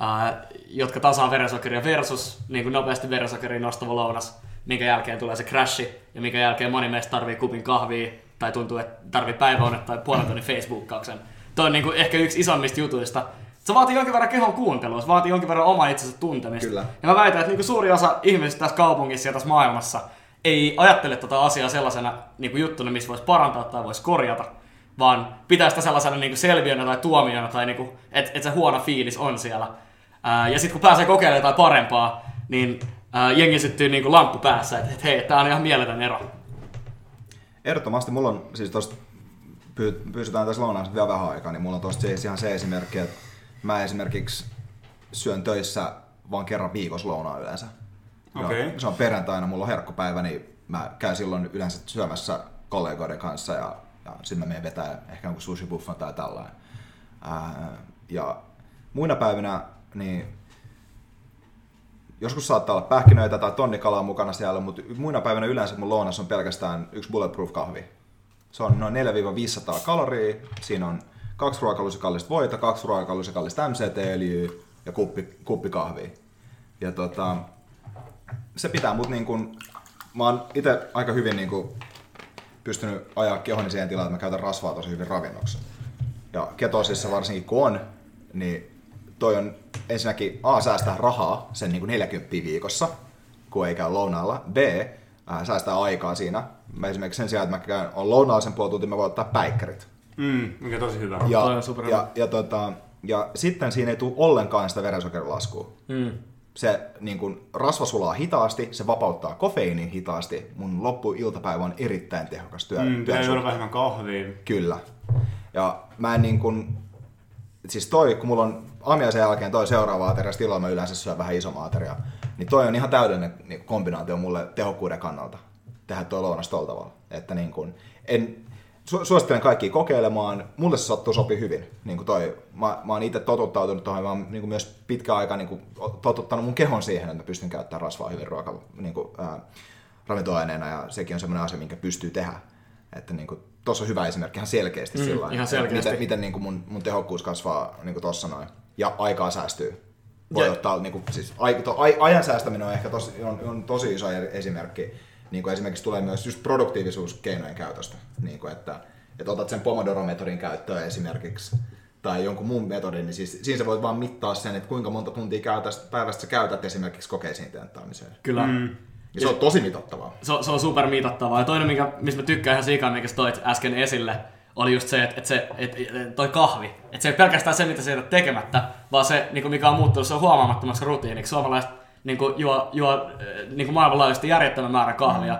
uh, jotka tasaa verensokeria versus niin kuin nopeasti verensokeria nostava lounas, minkä jälkeen tulee se crashi ja minkä jälkeen moni meistä tarvii kupin kahvia tai tuntuu, että tarvii päiväunet tai puolen tunnin Facebookkauksen. Toi on niin kuin ehkä yksi isommista jutuista. Se vaatii jonkin verran kehon kuuntelua, se vaatii jonkin verran oman itsensä tuntemista. Kyllä. Ja mä väitän, että niin kuin suuri osa ihmisistä tässä kaupungissa ja tässä maailmassa ei ajattele tätä tota asiaa sellaisena niin juttuna, missä voisi parantaa tai voisi korjata, vaan pitää sitä sellaisena niin selviönä tai tuomiona, tai niin että et se huono fiilis on siellä. Ää, ja sitten kun pääsee kokeilemaan jotain parempaa, niin ää, jengi syttyy niin lamppu päässä, että et, hei, tämä on ihan mieletön ero. Ehdottomasti mulla on, siis tuosta pysytään tässä lounaasta vielä vähän aikaa, niin mulla on tuosta siis ihan se esimerkki, että mä esimerkiksi syön töissä vaan kerran viikossa lounaa yleensä. Okay. No, se on perjantaina, mulla on herkkopäivä, niin mä käyn silloin yleensä syömässä kollegoiden kanssa ja, ja sitten mä menen vetää ehkä jonkun sushibuffan tai tällainen. Ää, ja muina päivinä niin joskus saattaa olla pähkinöitä tai tonnikalaa mukana siellä, mutta muina päivinä yleensä mun lounas on pelkästään yksi bulletproof kahvi. Se on noin neljästä viiteensataan kaloria, siinä on kaksi ruokalusikallista voita, kaksi ruokalusikallista M C T-öljyä ja kuppi, kuppi kahvia. Ja tota, se pitää mut niin kun, mä oon ite aika hyvin niin kun pystynyt ajaa kehoni siihen tilaan, että mä käytän rasvaa tosi hyvin ravinnoksi. Ja ketosissa varsinkin kun on, niin toi on ensinnäkin A, säästää rahaa sen niin kun neljäkymmentä viikossa, kun ei käy lounaalla. B, ää, säästää aikaa siinä. Mä esimerkiksi sen sijaan, että mä käyn on lounaalla sen puoli tuntia, mä voin ottaa päikkärit. Mm, mikä tosi hyvä. Ja, ja, ja, ja, tota, ja sitten siinä ei tule ollenkaan sitä verensokerilaskua. Mm. Se niin kun, rasva sulaa hitaasti, se vapauttaa kofeiinin hitaasti. Mun loppuiltapäivä on erittäin tehokas työ. Mm, ei ole vähemmän kahvia. Kyllä. Ja mä en niin kun, siis toi, kun mulla on aamiaisen jälkeen toi seuraava ateria, silloin mä yleensä syön vähän isomman ateriaa. Niin toi on ihan täydellinen kombinaatio mulle tehokkuuden kannalta. Tehdä toi lounas tuolla tavalla. Että niin kun, en, su- suosittelen kaikkia kokeilemaan. Mulle se sattuu sopii hyvin. Niin toi, mä, mä oon itse totuttautunut tuohon. Mä oon niin myös pitkän aikaa niin totuttanut mun kehon siihen, että mä pystyn käyttämään rasvaa hyvin ruoka, niin kuin, ää, ravintoaineena. Ja sekin on semmoinen asia, minkä pystyy tehdä. Niin tuossa on hyvä esimerkki ihan selkeästi. Mm, sillä ihan selkeästi. Miten, miten niin mun, mun tehokkuus kasvaa niin tuossa noin. Ja aikaa säästyy. Voi ja ottaa, niin kuin, siis, ai, to, ai, ajan säästäminen on ehkä tos, on, on tosi iso esimerkki. Niin kuin esimerkiksi tulee myös just produktiivisuuskeinojen käytöstä, niin kuin että, että otat sen Pomodoro-metodin käyttöön esimerkiksi tai jonkun muun metodin, niin siis, siinä sä voit vaan mittaa sen, että kuinka monta tuntia käytästä, päivästä sä käytät esimerkiksi kokeisiin tenttaamiseen. Kyllä. Mm. Ja se on tosi mitattavaa. Se, se on super mitattavaa. Ja toinen, minkä, mistä mä tykkään ihan sikan, minkä sä toit äsken esille, oli just se, että, että, se, että toi kahvi. Että se ei pelkästään se, mitä sä jätät tekemättä, vaan se, mikä on muuttunut, se on huomaamattomaksi rutiiniksi. Suomalaiset niin kuin, juo, juo niin kuin maailmanlaajuisesti järjettömän määrän kahvia.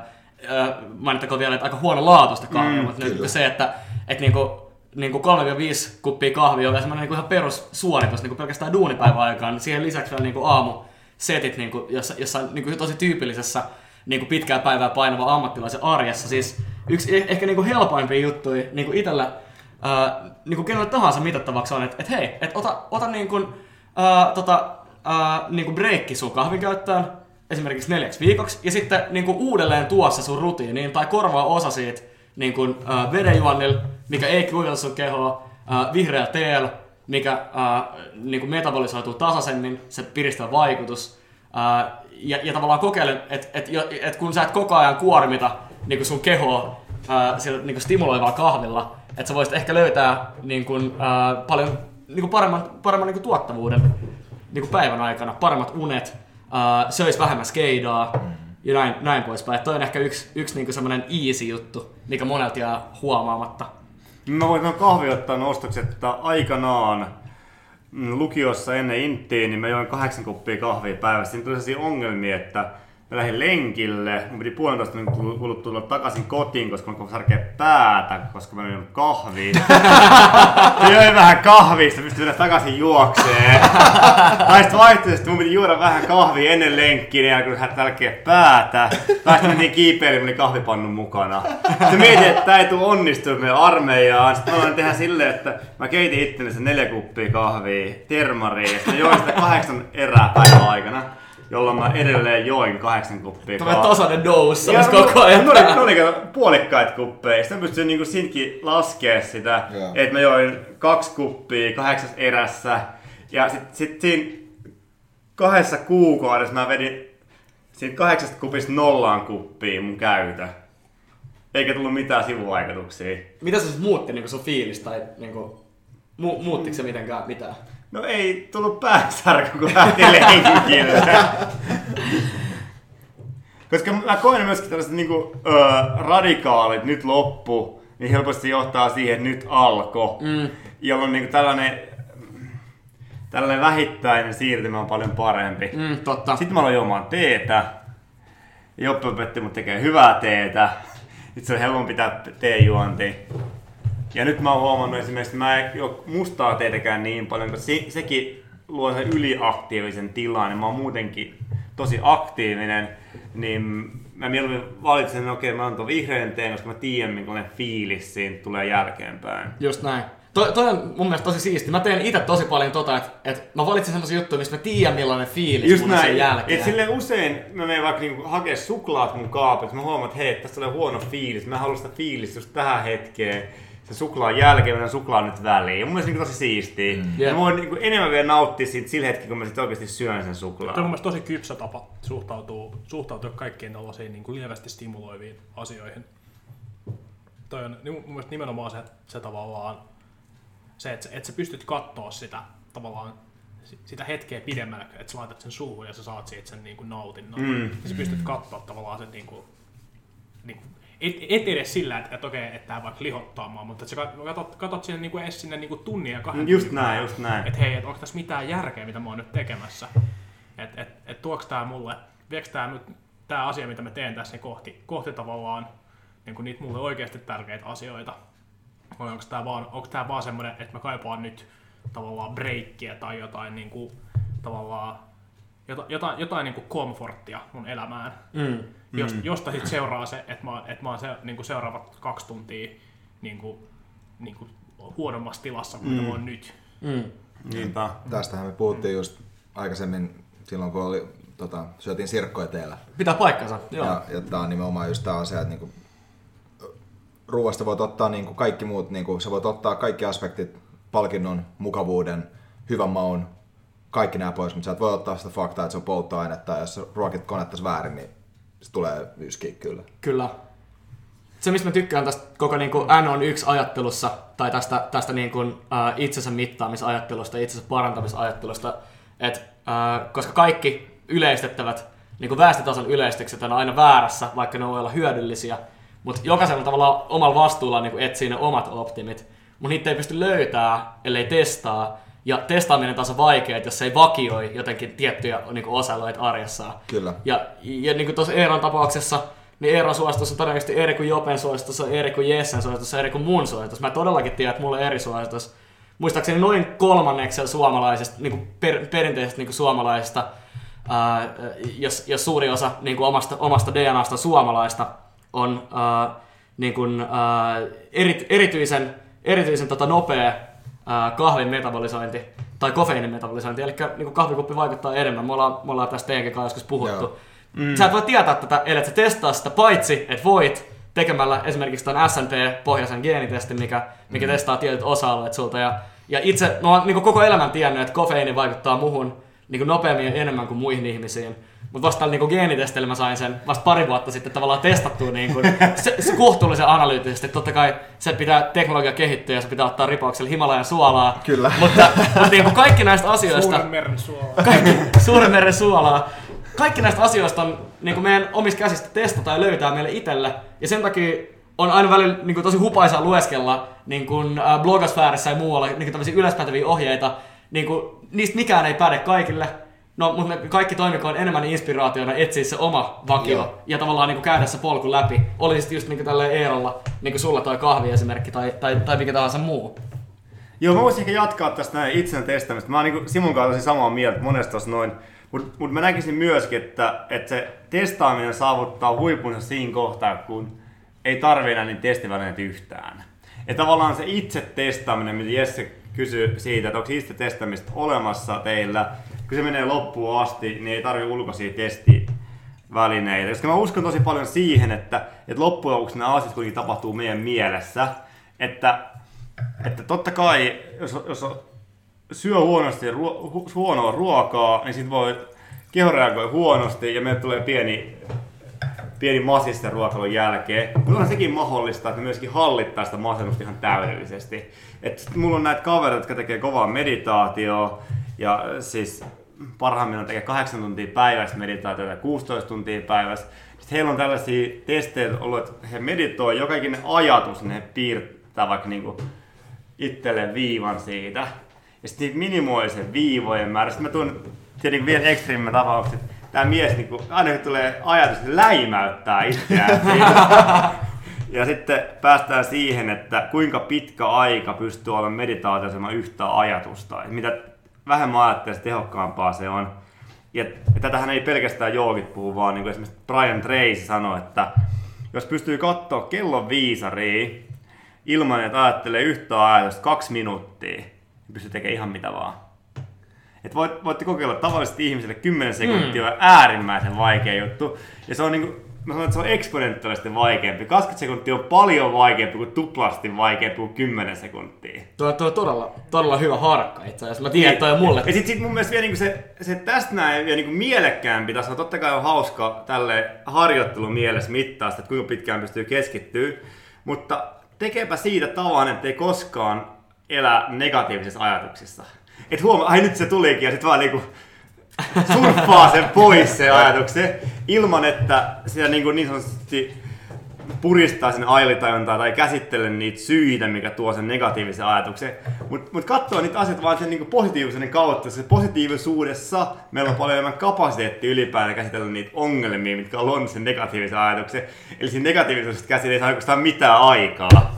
Mm. Mainittakoon vielä, että aika huono laatuista kahvia, mm, mutta kyllä. Se, että, että niin kuin, niin kuin kolme viisi kuppia kahvia on semmoinen niin ihan perussuoritus niin kuin pelkästään duunipäivän aikaan. Siihen lisäksi vielä niin kuin aamu. Setit, niin kuin, jossa, jossa niin kuin tosi tyypillisessä niin kuin pitkää päivää painava ammattilaisen arjessa. Siis yksi ehkä niin kuin helpoimpia juttuja niin kuin itsellä, ää, niin kuin kenelle tahansa mitattavaksi on, että et hei, et ota, ota niin kuin, ää, tota, ää, niin kuin breikki sun kahvin käyttöön esimerkiksi neljäksi viikoksi ja sitten niin kuin uudelleen tuossa sun rutiiniin tai korvaa osa siitä niin kuin, ää, vedenjuonnilla, mikä ei kuivata sun kehoa, ää, vihreä teellä, mikä äh, niinku metabolisoituu tasaisemmin, se piristää vaikutus. Äh, ja, ja tavallaan kokeilen, että et, et kun sä et koko ajan kuormita niinku sun kehoa äh, sillä, niinku stimuloivaa kahvilla, että sä voisit ehkä löytää niinku, äh, paljon niinku paremman, paremman niinku tuottavuuden niinku päivän aikana, paremmat unet, äh, söis vähemmän skeidaa ja näin, näin poispäin. Et toi on ehkä yksi yks niinku semmoinen easy juttu, mikä monelta jää huomaamatta. Mä voin tuon kahvin ottaa nostokset, että aikanaan lukiossa ennen inttiin, niin mä join kahdeksan kuppia kahvia päivässä. Niin tuli sellaisia ongelmia, että mä lähdin lenkille, mun piti puolentoista minuutin kuluttua takaisin kotiin, koska mä kohdin särkeä päätä, koska mä join kahviin. Mä join vähän kahvista, pystyi mennä takaisin juokseen. Tai sitten vaihtoehtoisesti mun piti juoda vähän kahvia ennen lenkkiä, ja kun hän särkeä päätä. Tai sitten mentiin kiipeilyyn, mun oli kahvipannun mukana. Sitten mietin, että tää ei tule onnistua meidän armeijaan. Sitten mä aloin tehdä silleen, että mä keitin itselleni sen neljä kuppia kahvia termariin, ja sitten join sitä kahdeksan erää päivän aikana. Jolloin mä edelleen join kahdeksan kuppia. Tämä on tasainen nousu, olisi koko ajan. Ne oli puolikkaat kuppeja. Sitten mä pystyin niinku siinäkin laskemaan sitä, yeah. Että mä join kaksi kuppia kahdeksas erässä. Ja sitten sit siinä kahdessa kuukaudessa mä vedin siitä kahdeksasta kupista nollaan kuppiin mun käytön. Eikä tullut mitään sivuvaikutuksia. Mitä se muutti niinku sun fiilis? Tai niinku, mu- muuttiko se mitenkään mitään? No ei tullut pääsärky, kun lähti lenkille. Koska mä koen myöskin tällaiset niinku, ö, radikaalit, nyt loppu, niin helposti johtaa siihen, että nyt alko. Mm. Jolloin niinku tällainen, tällainen vähittäinen siirtymä on paljon parempi. Mm, totta. Sitten mä aloin juomaan teetä. Joppe opetti mut tekee hyvää teetä. Nyt se on helpompi pitää teejuonti. Ja nyt mä oon huomannut esimerkiksi, että mä en oo mustaa teitäkään niin paljon, koska se, sekin luo sen yliaktiivisen tilan, ja mä oon muutenkin tosi aktiivinen, niin mä mieluummin valitsen, että okei, mä oon tuon vihreän teen, koska mä tiedän, minkälainen fiilis siitä tulee jälkeenpäin. Just näin. Toi, toi on mun mielestä tosi siisti. Mä teen itse tosi paljon tota, että et mä valitsen semmoisia juttuja, mistä mä tiedän, millainen fiilis mun sen jälkeen. Et silleen usein mä menen vaikka niinku hakee suklaat mun kaapiksi, mä huomaan, että hei, tässä tulee huono fiilis, mä haluan sitä fiilistä just tähän hetkeen. Se suklaan jälkeen, mennään suklaan nyt väliin. Ja mun mielestä tosi siistiä. Mm. Yeah. Mä voin niin kuin enemmän vielä nauttia siitä sillä hetkellä, kun mä sitten oikeasti syön sen suklaan. Tämä on mun mielestä tosi kypsä tapa suhtautua, suhtautua kaikkiin tällaisiin niin kuin lievästi stimuloiviin asioihin. Toi on mun mielestä nimenomaan se, se tavallaan, se, että, että sä pystyt katsoa sitä, tavallaan, sitä hetkeä pidemmälle, että sä laitat sen suuhun ja sä saat siitä sen niin kuin nautinnon. Mm. Ja sä pystyt katsoa tavallaan sen niin kuin, niin kuin, Et, et edes sillä, että, että okei, että tämä vaikka lihottaa mua, mutta sä katot, katot sinne, niin kuin edes sinne niin kuin tunnin ja kahden. Just näin, just näin. Että hei, et onko tässä mitään järkeä, mitä mä oon nyt tekemässä? Että et, et tuoks tää mulle, vieks tää nyt tää asia, mitä mä teen tässä, niin kohti, kohti tavallaan niin kuin niitä mulle oikeasti tärkeitä asioita? Vai onko tää vaan, onko tää vaan semmoinen, että mä kaipaan nyt tavallaan breikkiä tai jotain niin kuin, tavallaan Jota, jotain, jotain niin kuin komforttia mun elämään, mm, josta, mm. josta sit seuraa se, että mä, et mä oon se, niin kuin seuraavat kaksi tuntia niin kuin, niin kuin huonommassa tilassa kuin mm. mä oon nyt. Mm. Niinpä. Tästähän me puhuttiin mm. just aikaisemmin silloin, kun oli, tota, syötiin sirkkoja teillä. Pitää paikkansa. Joo. Ja, ja tää on nimenomaan just tää asia, että niinku, ruuasta voit ottaa niinku kaikki muut, niinku, sä voit ottaa kaikki aspektit, palkinnon, mukavuuden, hyvän maun, kaikki nämä pois, mutta sä et voi ottaa sitä faktaa, että se on polttoainetta, ja jos ruokit konettaisiin väärin, niin se tulee yskiä kyllä. Kyllä. Se, mistä mä tykkään tästä koko niin kuin N on yksi -ajattelussa, tai tästä, tästä niin kuin, äh, itsensä mittaamisajattelusta, itsensä parantamisajattelusta, että äh, koska kaikki yleistettävät niin väestötason yleistykset on aina väärässä, vaikka ne voi olla hyödyllisiä, mutta jokaisella tavalla omalla vastuulla niin etsii ne omat optimit, mutta niitä ei pysty löytämään, ellei testaa, ja testaaminen taas on vaikeaa, jos ei vakioi jotenkin tiettyjä niin osa-alueita arjessaan. Kyllä. Ja, ja niin tuossa Eeron tapauksessa, niin Eeron suositus on todennäköisesti eri kuin Jopen suositus, on eri kuin Jessen suositus, on eri kuin mun suositus. Mä todellakin tiedän, että mulla on eri suositus. Muistaakseni noin kolmanneksella suomalaisista, niin kuin per, perinteisestä niin kuin suomalaisista, ää, jos, jos suuri osa niin kuin omasta, omasta D N A:sta suomalaista on ää, niin kuin, ää, eri, erityisen, erityisen tota, nopea ää, kahvin metabolisointi tai kofeiinin metabolisointi, eli niin kahvikuppi vaikuttaa enemmän. Me ollaan, me ollaan tästä teidänkin kanssa joskus puhuttu. Joo. Mm. Sä et voi tietää tätä, ellei sä testaa sitä, paitsi että voit tekemällä esimerkiksi tämän S N P-pohjaisen geenitestin, mikä, mikä mm. testaa tietyt osa-alueet sulta. Ja, ja itse, mä oon niin kuin koko elämän tiennyt, että kofeiini vaikuttaa muhun niin kuin nopeammin ja enemmän kuin muihin ihmisiin. Mutta vasta tällä niin geenitestillä mä sain sen vasta pari vuotta sitten tavallaan testattua niin kuin, se, se kohtuullisen analyyttisesti. Totta kai se pitää teknologia kehittyä ja se pitää ottaa ripauksella Himalajan suolaa. Kyllä. Mutta, mutta niin kuin kaikki näistä asioista... Suuren meren suolaa. Kaikki, suuren meren suolaa. Kaikki näistä asioista on niin kuin meidän omissa käsistä testata ja löytää meille itselle. Ja sen takia on aina välillä niin kuin tosi hupaisaa lueskella niin kuin blogosfäärissä ja muualla niin kuin tämmöisiä ylöspäteviä ohjeita. Niin kuin, niistä mikään ei päde kaikille. No, mutta me kaikki toimikoon enemmän inspiraationa etsiä se oma vakio. Joo. Ja tavallaan niin kuin käydä se polku läpi. Oli sitten just niin kuin tälleen Eerolla, niin kuin sulla toi kahvi esimerkki tai, tai, tai mikä tahansa muu. Joo, mä voisin ehkä jatkaa tästä näin itsen testamista. Mä oon niin kuin Simon kanssa tosi samaa mieltä monesta noin. Mutta mut mä näkisin myöskin, että, että se testaaminen saavuttaa huipunsa siinä kohtaa, kun ei tarvitse enää niitä testivälineitä yhtään. Ja tavallaan se itse testaaminen, mitä Jesse kysyi siitä, että onko itse testamista olemassa teillä, kun se menee loppuun asti, niin ei tarvitse ulkoisia testivälineitä. Koska mä uskon tosi paljon siihen, että, että loppujen lopuksi nämä asiat kuitenkin tapahtuu meidän mielessä. Että, että totta kai, jos, jos syö huonosti ruo- hu- huonoa ruokaa, niin sit voi keho reagoi huonosti ja meille tulee pieni, pieni masis sen ruokailun jälkeen. Mutta on sekin mahdollista, että me myöskin hallittaa sitä masennusta ihan täydellisesti. Et mulla on näitä kavereita, jotka tekee kovaa meditaatiota ja siis parhaimmillaan tekee kahdeksan tuntia päivässä meditaatiota ja kuusitoista tuntia päivässä. Sitten heillä on tällaisia testejä ollut, että he meditoivat joka ikinen ajatus, niin he piirtää vaikka niinku itselleen viivan siitä. Ja sitten niitä minimoi sen viivojen määrä. Sitten mä tuun tietenkin vielä ekstriimmän tapaukset. Tää mies niin kun, aina kun tulee ajatus, että läimäyttää itseään ja sitten päästään siihen, että kuinka pitkä aika pystyy olemaan meditaatioisema yhtään ajatusta. Et mitä vähemmän ajattelee, tehokkaampaa se on. Ja tätähän ei pelkästään joogit puhu, vaan niin kuin esimerkiksi Brian Tracy sanoi, että jos pystyy katsoa kellon viisaria ilman, että ajattelee yhtään ajatusta kaksi minuuttia, pystyy tekemään ihan mitä vaan. Et voit, voitte kokeilla tavallisesti ihmiselle kymmenen sekuntia mm. äärimmäisen vaikea juttu. Ja se on niinku, mä sanon, että se on eksponentiaalisesti vaikeampi. kaksikymmentä sekuntia on paljon vaikeampi kuin tuplasti vaikeampi kuin kymmenen sekuntia. Tuo, tuo on todella, todella hyvä harkka itse asiassa. Mä tiedän, toi on mulle. Ja sit, sit mun mielestä vielä niinku se, se tästä näin vielä niinku mielekkäämpi. Tässä on totta kai on hauska tälle harjoittelun mielessä mittaa sitä, että kuinka pitkään pystyy keskittyä. Mutta tekeepä siitä tavan, ettei koskaan elää negatiivisissa ajatuksissa. Et huomaa, ai nyt se tulikin ja sit vaan niinku surffaa sen pois sen ajatuksen ilman, että siellä niinku niin sanotusti puristaa sen ailitajuntaa tai käsittelee niitä syitä, mikä tuo sen negatiivisen ajatuksen. Mut, mut katsoo niitä asioita vaan sen niinku positiivisen kautta. Se positiivisuudessa meillä on paljon enemmän kapasiteettia ylipäätään käsitellä niitä ongelmia, mitkä on luonut sen negatiivisen ajatuksen. Eli siinä negatiivisuudesta käsitellä ei saa oikeastaan mitään aikaa.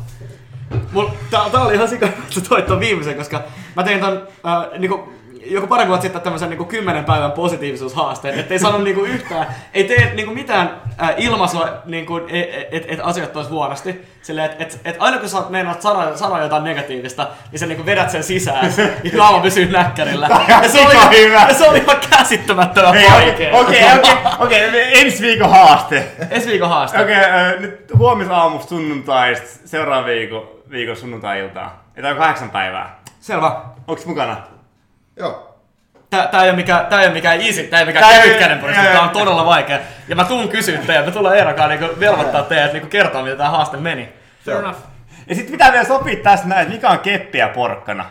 Tää oli ihan sika, että sä toit ton viimeisen, koska mä tein ton äh, niinku, joku pari vuotta sitten tämmösen niinku kymmenen päivän positiivisuushaasteen, ettei sano niinku yhtään, ei tee niinku mitään äh, ilmaisua, niinku, että et, et asiat olis huonosti. Silleen, että et, et aina kun sä meinaat sanoa, sanoa jotain negatiivista, niin sä niinku vedät sen sisään ja naama pysyy näkkärillä. Ja se oli, ja se oli ihan käsittämättömän vaikea. Okei, okay, okay, okay, okay. Ensi viikon haaste. Ensi viikon haaste. Okei, okay, äh, nyt huomisaamusta sunnuntaista seuraavan viikon. Viikon sunnuntai-iltaa. Tää on kahdeksan päivää. Selvä. Onks mukana? Joo. Tää, tää ei oo mikään mikä easy, tää ei oo mikään kevytkäden pois, tää on todella vaikea. Ja mä tuun kysyä teille, me tullaan Eerokaan niinku velvoittaa teille, että niinku kertoa mitä tää haaste meni. Fair enough. Ja sit pitää vielä sopii tässä näin, että mikä on keppi ja porkkana.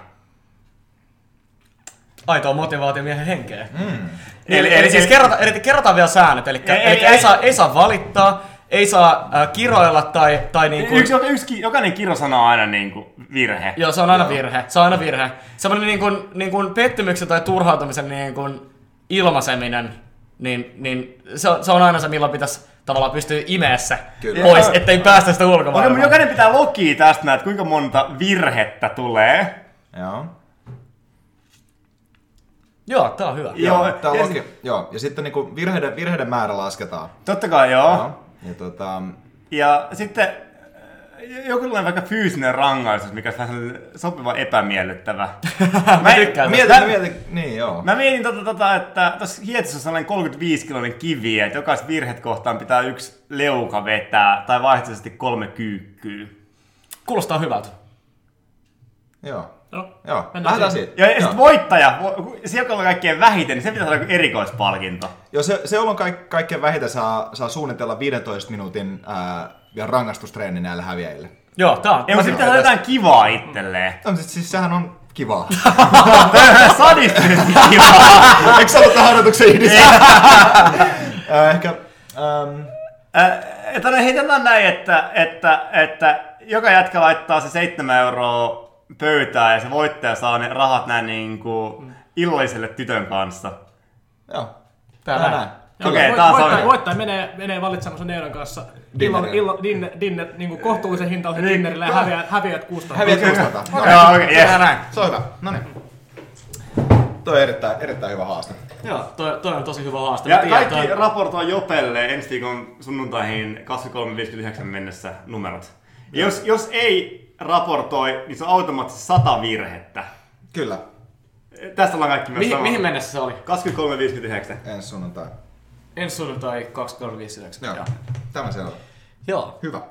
aitoa motivaatiomiehen henkeä. Mm. Eli, eli, eli siis kerrota, eli kerrotaan vielä säännöt, eli, eli, eli ei, saa, ei saa valittaa, ei saa äh, kiroilla tai... tai niin kuin... yksi, yksi, jokainen kiro sanoo aina niin kuin virhe. Joo, se on aina Joo. virhe. Se on aina virhe. Sellainen niin kuin, niin kuin pettymyksen tai turhautumisen niin kuin ilmaiseminen, niin, niin se, se on aina se, milloin pitäisi tavallaan pystyy imeessä pois, ettei päästä sitä ulkomaailmaa. Okay, jokainen pitää lokia tästä näet, kuinka monta virhettä tulee. Joo. Joo, tää on hyvä. Joo, tää on loki. Joo, ja sitten niinku virheiden, virheiden määrä lasketaan. Totta kai, joo. joo. Ja, tota... ja sitten joku tulee vaikka fyysinen rangaistus, mikä on vähän sopiva epämiellyttävä. Mä tykkään tästä. Mä mietin, niin joo. Mä mietin tota, tota että tossa hietissä on sellainen kolmekymmentäviisi kiloinen kivi, että jokaisen virhet kohtaan pitää yksi leuka vetää, tai vaihtoehtoisesti kolme kyykkyä. Kuulostaa hyvältä. Joo. No, joo, lähdetään siitä. Ja, ja sitten voittaja, se joka on kaikkein vähiten, niin se pitää saada erikoispalkinto. Joo, se, se on kaikkein vähiten saa, saa suunnitella viidentoista minuutin ää, rangaistustreeni näille häviäjille. Joo, tää on. Mutta pitää saada jotain kivaa itselleen. No, siis, siis sehän on kivaa. Tää on ihan sadistisesti kivaa. Eikö sä ollut tämän harjoituksen yhdistää? Ehkä... Heitetään näin, että, että, että joka jätkä laittaa se seitsemän euroa pöytää ja se voittaja saa ne rahat näin niinku illalliselle tytön kanssa. Joo. Tää näin. Okei, okay, taas voittaja, voittaja menee menee valitsemaan sen euron kanssa. Illan illan dinner dinner niinku kohtuullisen hintaisen dinnerillä ja häviää häviät kuusta. Häviät kuusta. Joo, okei. Tää näin. Soita. No niin. Toi on erittäin, erittäin hyvä haaste. Joo, toi, toi on tosi hyvä haaste. Ja kaikki toi... raportoi Jopelle ensi viikon sunnuntaihin kaksikymmentäkolme viisikymmentäyhdeksän mennessä numerot. Jos jos ei raportoi, niin se on automaattisesti sata virhettä. Kyllä. Tässä ollaan kaikki myös samassa. Mihin mennessä se oli? kaksikymmentäkolme viisikymmentäyhdeksän. Ensi sunnuntai. Ensi sunnuntai kaksikymmentäkolme viisikymmentäyhdeksän. Joo. Tämä siellä on. Joo. Hyvä.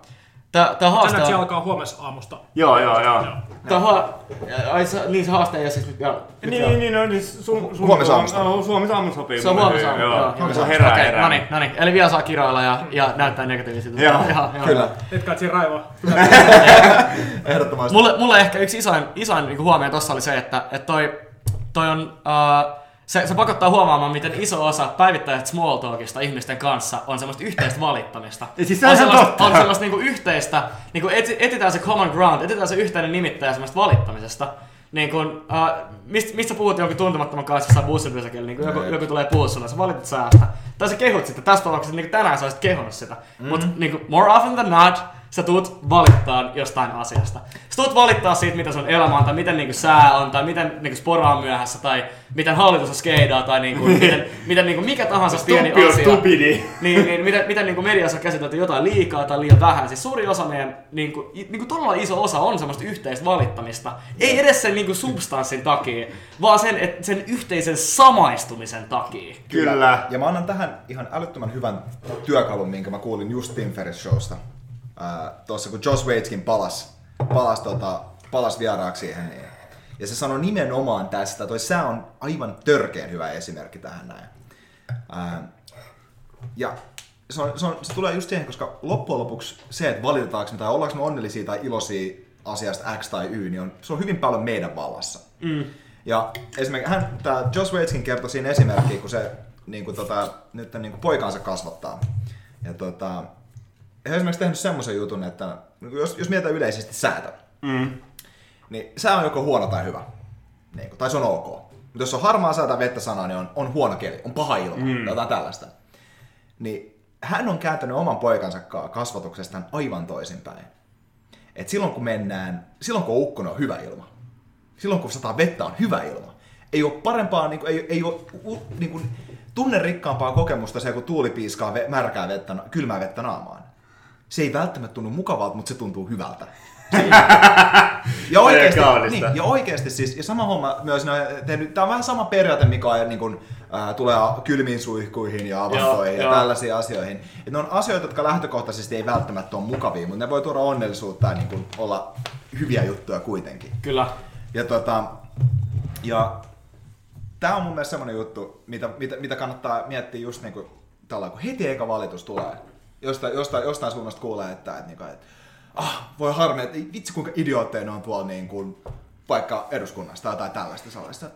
Tää, tää haaste... Tänään se alkaa huomessa aamusta. Joo, joo, joo. Tää ha... Ai se, niin se haaste ja siis nyt... Niin, niin, no niin. Huomessa aamusta. Huomessa aamusta sopii. Se on huomessa aamusta. Se on herää, herää. Okei, no niin. Eli vielä saa kiroilla ja näyttää negatiivisesti. Joo, kyllä. Nyt katsin raivoa. Ehdottomasti. Mulle, mulle ehkä yksi isoin, isoin niin huomio tossa oli se, että et toi, toi on, uh, se, se pakottaa huomaamaan, miten iso osa päivittäisestä small talkista ihmisten kanssa on semmoista yhteistä valittamista. Siis se on, on semmoista, on semmoista niin yhteistä, niin etsi, etsitään se common ground, etsitään se yhteinen nimittäjä semmoista valittamisesta. Niin kun, uh, mist, mistä puhut jonkun tuntemattoman kanssa jossain bussipysäkillä, niin joku, joku tulee puhua sulle, sä valitit säästä. Tai sä kehut sitä, tästä tapauksessa niin tänään sä olisit kehunut sitä. Mm. Mutta niin more often than not, sä tuut valittaa jostain asiasta. Sä tuut valittaa siitä, mitä sun elämä on, tai miten niinku sää on, tai miten niinku spora on myöhässä, tai miten hallitus skeidaa, tai niinku, miten, miten niinku mikä tahansa pieni asia. Tupidi. Niin, niin, miten miten niinku mediassa on käsitelty jotain liikaa tai liian vähän. Siis suuri osa meidän, niinku, niinku todella iso osa on semmoista yhteistä valittamista. Ei edes sen niinku substanssin takia, vaan sen, et, sen yhteisen samaistumisen takia. Kyllä. Ja mä annan tähän ihan älyttömän hyvän työkalun, minkä mä kuulin just Tim Ferris showsta. Tuossa kun Josh Waitzkin palas, palas, tota, palas vieraaksi siihen. Ja se sanoi nimenomaan tästä, toi sää on aivan törkeen hyvä esimerkki tähän näin. Ää, ja se, on, se, on, se tulee just siihen, koska loppujen lopuksi se, että valitetaanko me tai ollaanko me onnellisia tai iloisia asiasta X tai Y, niin on, se on hyvin paljon meidän vallassa. Mm. Ja esimerkiksi hän, tää Josh Waitzkin kertoi siinä esimerkkiä, kun se niinku, tota, nyt, niinku, poikaansa kasvattaa. Ja, tota, he on esimerkiksi tehnyt semmoisen jutun, että jos, jos mietitään yleisesti säätä, mm. niin sää on joko huono tai hyvä, niin kuin, tai se on ok. Mutta jos on harmaa sää tai vettä sanaa, niin on, on huono keli, on paha ilma, mm. jotain tällaista. Niin hän on kääntänyt oman poikansa kasvatuksestaan aivan toisinpäin. Et silloin kun mennään, silloin kun on ukkona on hyvä ilma, silloin kun sataa vettä on hyvä ilma. Ei ole parempaa, niin kuin, ei, ei ole... Niin kuin, tunne rikkaampaa kokemusta se, kun tuuli piiskaa märkää vettä, kylmää vettä naamaan. Se ei välttämättä tunnu mukavalta, mutta se tuntuu hyvältä. Ja oikeesti, niin, ja oikeesti siis, ja sama homma myös, tehnyt, tää on vähän sama periaate, mikä on, niin kun, äh, tulee kylmiin suihkuihin ja avastoihin ja, ja tällaisiin asioihin. Et ne on asioita, jotka lähtökohtaisesti ei välttämättä ole mukavia, mutta ne voi tuoda onnellisuutta ja niin kun, olla hyviä juttuja kuitenkin. Kyllä. Ja, tota, ja tää on mun mielestä semmonen juttu, mitä, mitä, mitä kannattaa miettiä just niin kun, tällä, kun heti eka valitus tulee. Jostain, jostain, jostain suunnasta kuulee, että, että, että, että ah, voi harmi, että vitsi kuinka idiootteja ne on tuolla niin kuin, vaikka eduskunnasta tai tällaista salaista.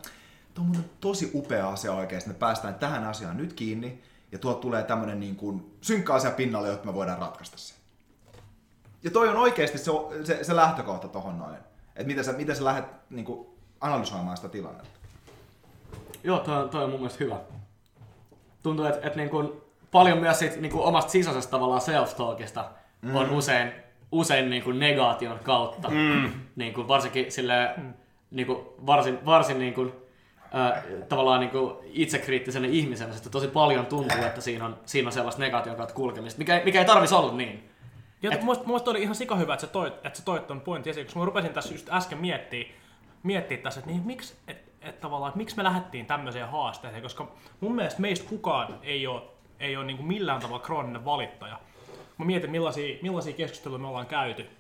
tuo on muuten tosi upea asia oikeasti, me päästään tähän asiaan nyt kiinni ja tuo tulee tämmönen niin kuin synkkä asia pinnalle, jotta me voidaan ratkaista sen. Ja toi on oikeasti se, se, se lähtökohta tohon noin, että miten sä, miten sä lähdet niin kuin analysoimaan sitä tilannetta. Joo, toi, toi on mun mielestä hyvä. Tuntuu, että et niin kuin paljon myös siitä, niin kuin omasta sisäisestä tavallaan self-talkista mm. on usein, usein niin kuin negaation kautta, mm. niin kuin varsinkin sille, mm. niin kuin varsin, varsin niin kuin, äh, tavallaan niin kuin itsekriittisenä ihmisenä, että tosi paljon tuntuu, että siinä on, siinä on sellaista negaation kautta kulkemista, mikä, mikä ei tarvitsisi olla niin. Ja et, mun mielestä oli ihan sikahyvä, että sä toit, että sä toit ton pointin esiin, koska mä rupesin tässä just äsken miettimään, miettimään tässä, että niin, miksi... Et, Että tavallaan, että miksi me lähdettiin tämmöiseen haasteeseen, koska mun mielestä meistä kukaan ei ole, ei ole niin kuin millään tavalla krooninen valittaja. Mä mietin, millaisia, millaisia keskusteluja me ollaan käyty,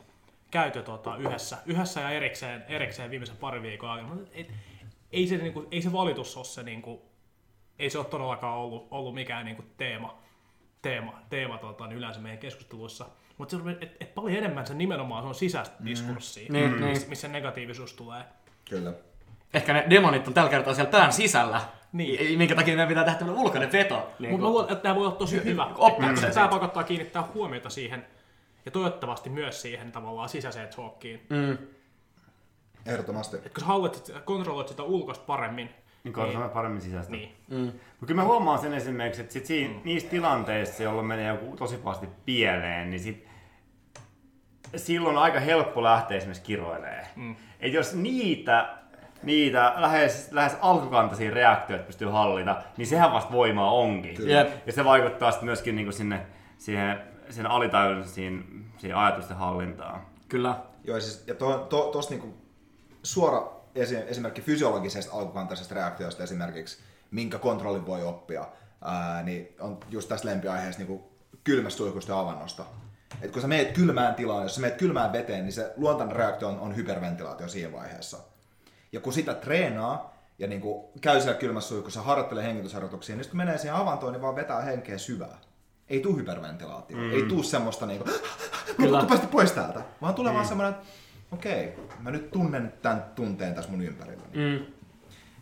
käyty tota, yhdessä, yhdessä ja erikseen, erikseen viimeisen parin viikon aikana. Ei, ei, se, niin kuin, ei se valitus ole se, niin kuin, ei se ole todellakaan ollut, ollut mikään niin kuin teema, teema, teema tota, niin yleensä meidän keskusteluissa. Mutta et, et paljon enemmän se nimenomaan se on sisäistä diskurssia, mm. Mm. missä, missä negatiivisuus tulee. Kyllä. Ehkä ne demonit on tällä kertaa siellä pään sisällä, niin. Minkä takia meidän pitää tehdä tämmöinen ulkoinen veto. Niin mutta mä luulen, että tämä voi olla tosi hyvä. Tämä pakottaa kiinnittää huomiota siihen ja toivottavasti myös siihen tavallaan sisäiseen talkiin. Mm. Ehdottomasti. Et kun sä hallit, kontrolloit sitä ulkoista paremmin. Niin kontrolloit paremmin sisäistä. Niin. Mm. Kyllä mä huomaan sen esimerkiksi, että sit siinä, niissä tilanteissa, jolloin menee joku tosi pahasti pieleen, niin sit silloin on aika helppo lähteä esimerkiksi kiroilemaan. Mm. Et jos niitä... Niitä lähes, lähes alkukantaisia reaktioita pystyy hallita, niin sehän vasta voimaa onkin. Yep. Ja se vaikuttaa sitten myöskin niinku sinne, siihen, siihen alitajuisiin siihen ajatusten hallintaan. Kyllä. Joo, ja siis, ja to, to, tos niinku suora esi, esimerkki fysiologisesta alkukantaisesta reaktiosta esimerkiksi, minkä kontrollin voi oppia, ää, niin on just tässä lempiaiheessa niinku kylmästä suihkusta avannosta. Et kun sä meet kylmään tilaan, jos sä meet kylmään veteen, niin se luontainen reaktio on, on hyperventilaatio siinä vaiheessa. Ja kun sitä treenaa ja niin kuin käy siellä kylmässä suihkussa, harjoittelee hengitysharjoituksia, niin sitten kun menee siihen avantoon, niin vaan vetää henkeä syvää. Ei tule hyperventilaatiota, mm. ei tule semmoista niin kuin, kun päästä pois täältä, vaan tulee mm. vaan semmoinen, että okei, okay, mä nyt tunnen tämän tunteen tässä mun ympärilläni. Mm.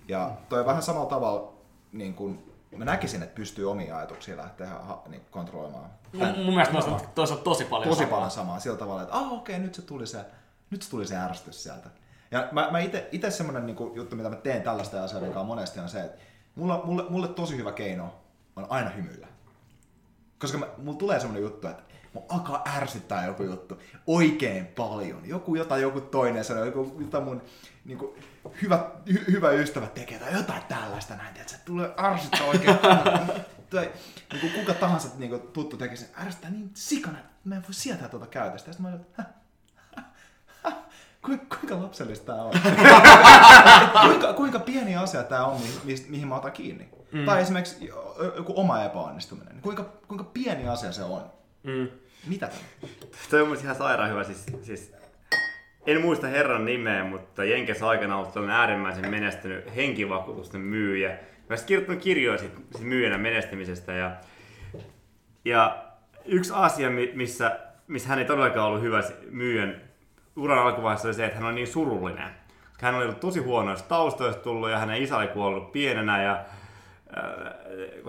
Ja toi vähän samalla tavalla, niin kuin mä näkisin, että pystyy omia ajatuksia lähteä niin kontrolloimaan. Tän, mun mielestä noista toisaalta tosi paljon tosi samaa. Tosi paljon samaa, sillä tavalla, että ah, okei, okay, nyt se tuli se, nyt se tuli se ärsytys sieltä. Ja mä, mä ite, ite semmonen niinku juttu, mitä mä teen tällaista asioiden kanssa monesti on se, että mulla, mulle, mulle tosi hyvä keino on aina hymyillä. Koska mä, mulla tulee semmonen juttu, että mun alkaa ärsyttää joku juttu oikein paljon. Joku jotain, joku toinen sanoo, joku jotain mun niinku, hyvä, hy, hyvä ystävä tekee tai jotain tällaista näin, että se tulee ärsyttää oikein tai niinku, kuka tahansa niinku, tuttu tekee sen, ärsyttää niin sikana, että mä en voi sietää tuota käytöstä. Ja sit mä oon, että kuinka lapsellista tää on? kuinka, kuinka pieni asia tää on, mihin, mihin mä otan kiinni? Mm. Tai esimerkiksi joku oma epäonnistuminen. Kuinka, kuinka pieni asia se on? Mm. Mitä tämä? Toi on mun ihan sairaan hyvä. Siis, siis, en muista herran nimeä, mutta Jenkessä aikana on ollut äärimmäisen menestynyt henkivakuutusten myyjä. Mä olisin kirjoittanut kirjoja sit, sit myyjänä menestymisestä. Ja, ja yksi asia, missä, missä hän ei todellakaan ollut hyvä myyjän uran alkuvaiheessa oli se, että hän oli niin surullinen. Hän oli ollut tosi huonoista taustoista tullut ja hänen isä oli kuollut pienenä. Ja, äh,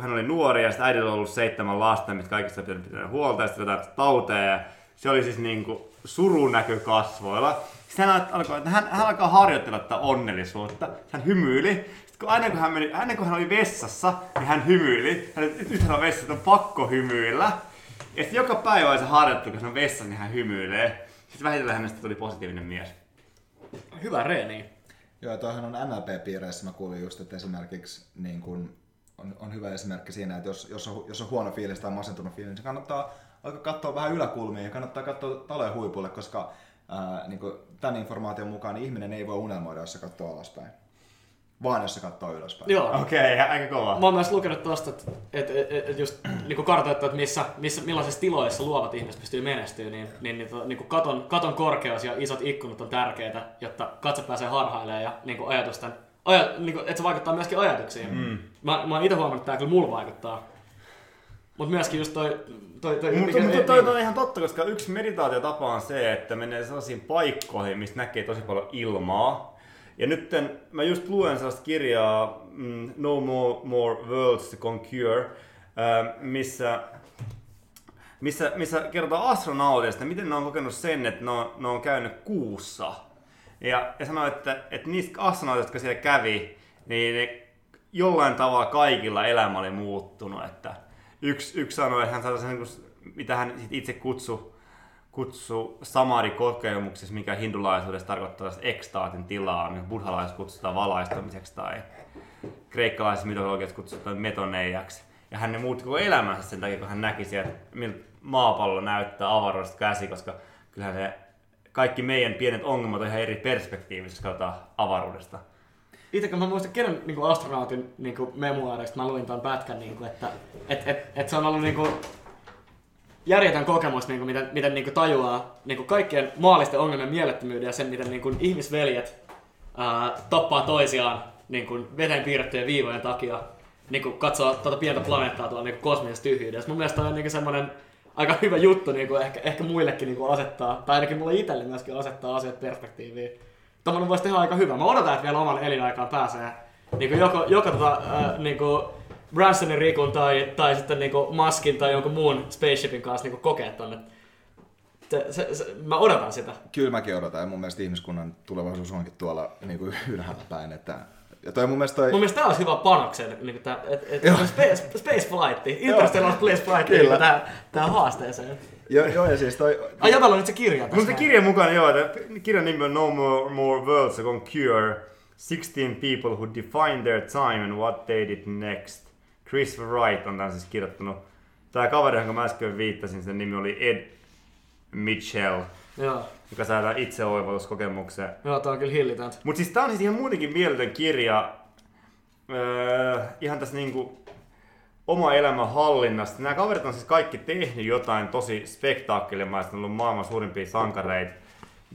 hän oli nuori ja sitten äidillä oli ollut seitsemän lasta, mitkä kaikista pitää pitää huolta ja sitten jotain tauteja. Se oli siis niin kuin surunäkö kasvoilla. Sitten hän alkoi, hän, hän alkoi harjoitella tätä onnellisuutta. Hän hymyili. Kun aina, kun hän meni, aina kun hän oli vessassa, niin hän hymyili. Hän, nyt hän on vessassa, on pakko hymyillä. Ja sitten joka päivä oli se harjoittelu, kun hän on vessassa, niin hän hymyilee. Sitten vähitellen hänestä tuli positiivinen mies. Hyvä reeni. Joo, tuohan on N L P-piireissä. Mä kuulin just, että esimerkiksi niin kun on, on hyvä esimerkki siinä, että jos, jos, on, jos on huono fiilis tai masentunut fiilis, niin kannattaa alkaa katsoa vähän yläkulmiin ja kannattaa katsoa talojen huipulle, koska ää, niin kun tämän informaation mukaan niin ihminen ei voi unelmoida, jos se katsoo alaspäin. Vaan jos se katsoo ylöspäin. Joo. Okei, okay, aika kova. Mä oon myös lukenut tosta, että et, et, et just niinku kartoittaa, että missä, missä, millaisissa tiloissa luovat ihmiset pystyy menestyä, niin, niin, niin, niin katon, katon korkeus ja isot ikkunat on tärkeitä, jotta katse pääsee harhailemaan ja niinku ajatusten, ajat, niinku, että se vaikuttaa myöskin ajatuksiin. Mm. Mä, mä oon ite huomannut, että tää kyllä mulla vaikuttaa. Mut myöskin just toi... toi, toi Mutta toi, toi, toi on ihan totta, koska yksi meditaatiotapa on se, että menee sellaisiin paikkoihin, mistä näkee tosi paljon ilmaa. Ja nyt mä just luen sellaista kirjaa mm, No More, More Worlds to Conquer, äh, missä, missä, missä kerrotaan astronauteista, miten ne on kokenut sen, että ne on, ne on käynyt kuussa. Ja, ja sanoo, että, että niistä astronauteista, jotka siellä kävi, niin ne, jollain tavalla kaikilla elämä oli muuttunut. Että yksi, yksi sanoi, että hän sanoi sen, mitä hän itse kutsui kutsu samadhi-kokemuksessa, mikä hindulaisuudessa tarkoittaa ekstaatin tilaa, mikä buddhalaisessa kutsutaan valaistumiseksi tai kreikkalaisessa mytologiassa kutsutaan metoneijaksi. Ja hän ne muutti koko elämänsä sen takia, kun hän näki sieltä, miltä maapallo näyttää avaruudesta käsi, koska kyllähän ne kaikki meidän pienet ongelmat on ihan eri perspektiivissä, jos katsotaan avaruudesta. Itsekin mä muistan kerran niin kuin astronautin niin kuin memuaareista, mä luin tämän pätkän, niin kuin, että et, et, et se on ollut niin kuin järjetön kokemus, niin kuin, miten, miten niin kuin tajuaa niin kuin kaikkien maallisten ongelmien mielettömyyden ja sen, miten niin kuin ihmisveljet ää, tappaa toisiaan niin kuin veden piirrettyjen viivojen takia, niin kuin katsoa tuota pientä planeettaa tuolla niin kuin kosmisessa tyhjyydessä. Mun mielestä on niin kuin semmoinen aika hyvä juttu niin kuin ehkä, ehkä muillekin niin kuin asettaa, tai ainakin mulle itselle myöskin asettaa asiat perspektiiviin. Tuommoinen voisi tehdä aika hyvä. Mä odotan, että vielä oman elinaikaan pääsee niin joko, joko tota, äh, niin Bransonin rikun tai, tai sitten niin Muskin tai jonkun muun spaceshipin kanssa niin kokea tuonne. Mä odotan sitä. Kyllä mäkin odotan, ja mun mielestä ihmiskunnan tulevaisuus onkin tuolla niin ylhäällä päin. Että ja toi mun mielestä toi... Mun mielestä tää olisi hyvä panoksen, niin että et, et, space, space flight, interstellar space flight, niin tää, tää haasteeseen. Joo, joo, ja siis toi... Ai jotain on nyt se kirja tässä. Mutta kirjan mukana, joo, kirjan nimi on No More, More Worlds to Conquer, sixteen People Who Defined Their Time and What They Did Next. Chris Wright on tämän siis kirjoittanut. Tää kaveri, jonka mä äsken viittasin, sen nimi oli Ed Mitchell. Joo. Joka saa tämän itseoivalluskokemukseen. Joo, tää on kyllä hillitöntä. Mut siis tää on siis ihan muutenkin mieletön kirja. Öö, ihan tässä niinku oma elämän hallinnasta. Nämä kaverit on siis kaikki tehnyt jotain tosi spektaakkelimaista. Ne on ollut maailman suurimpia sankareita.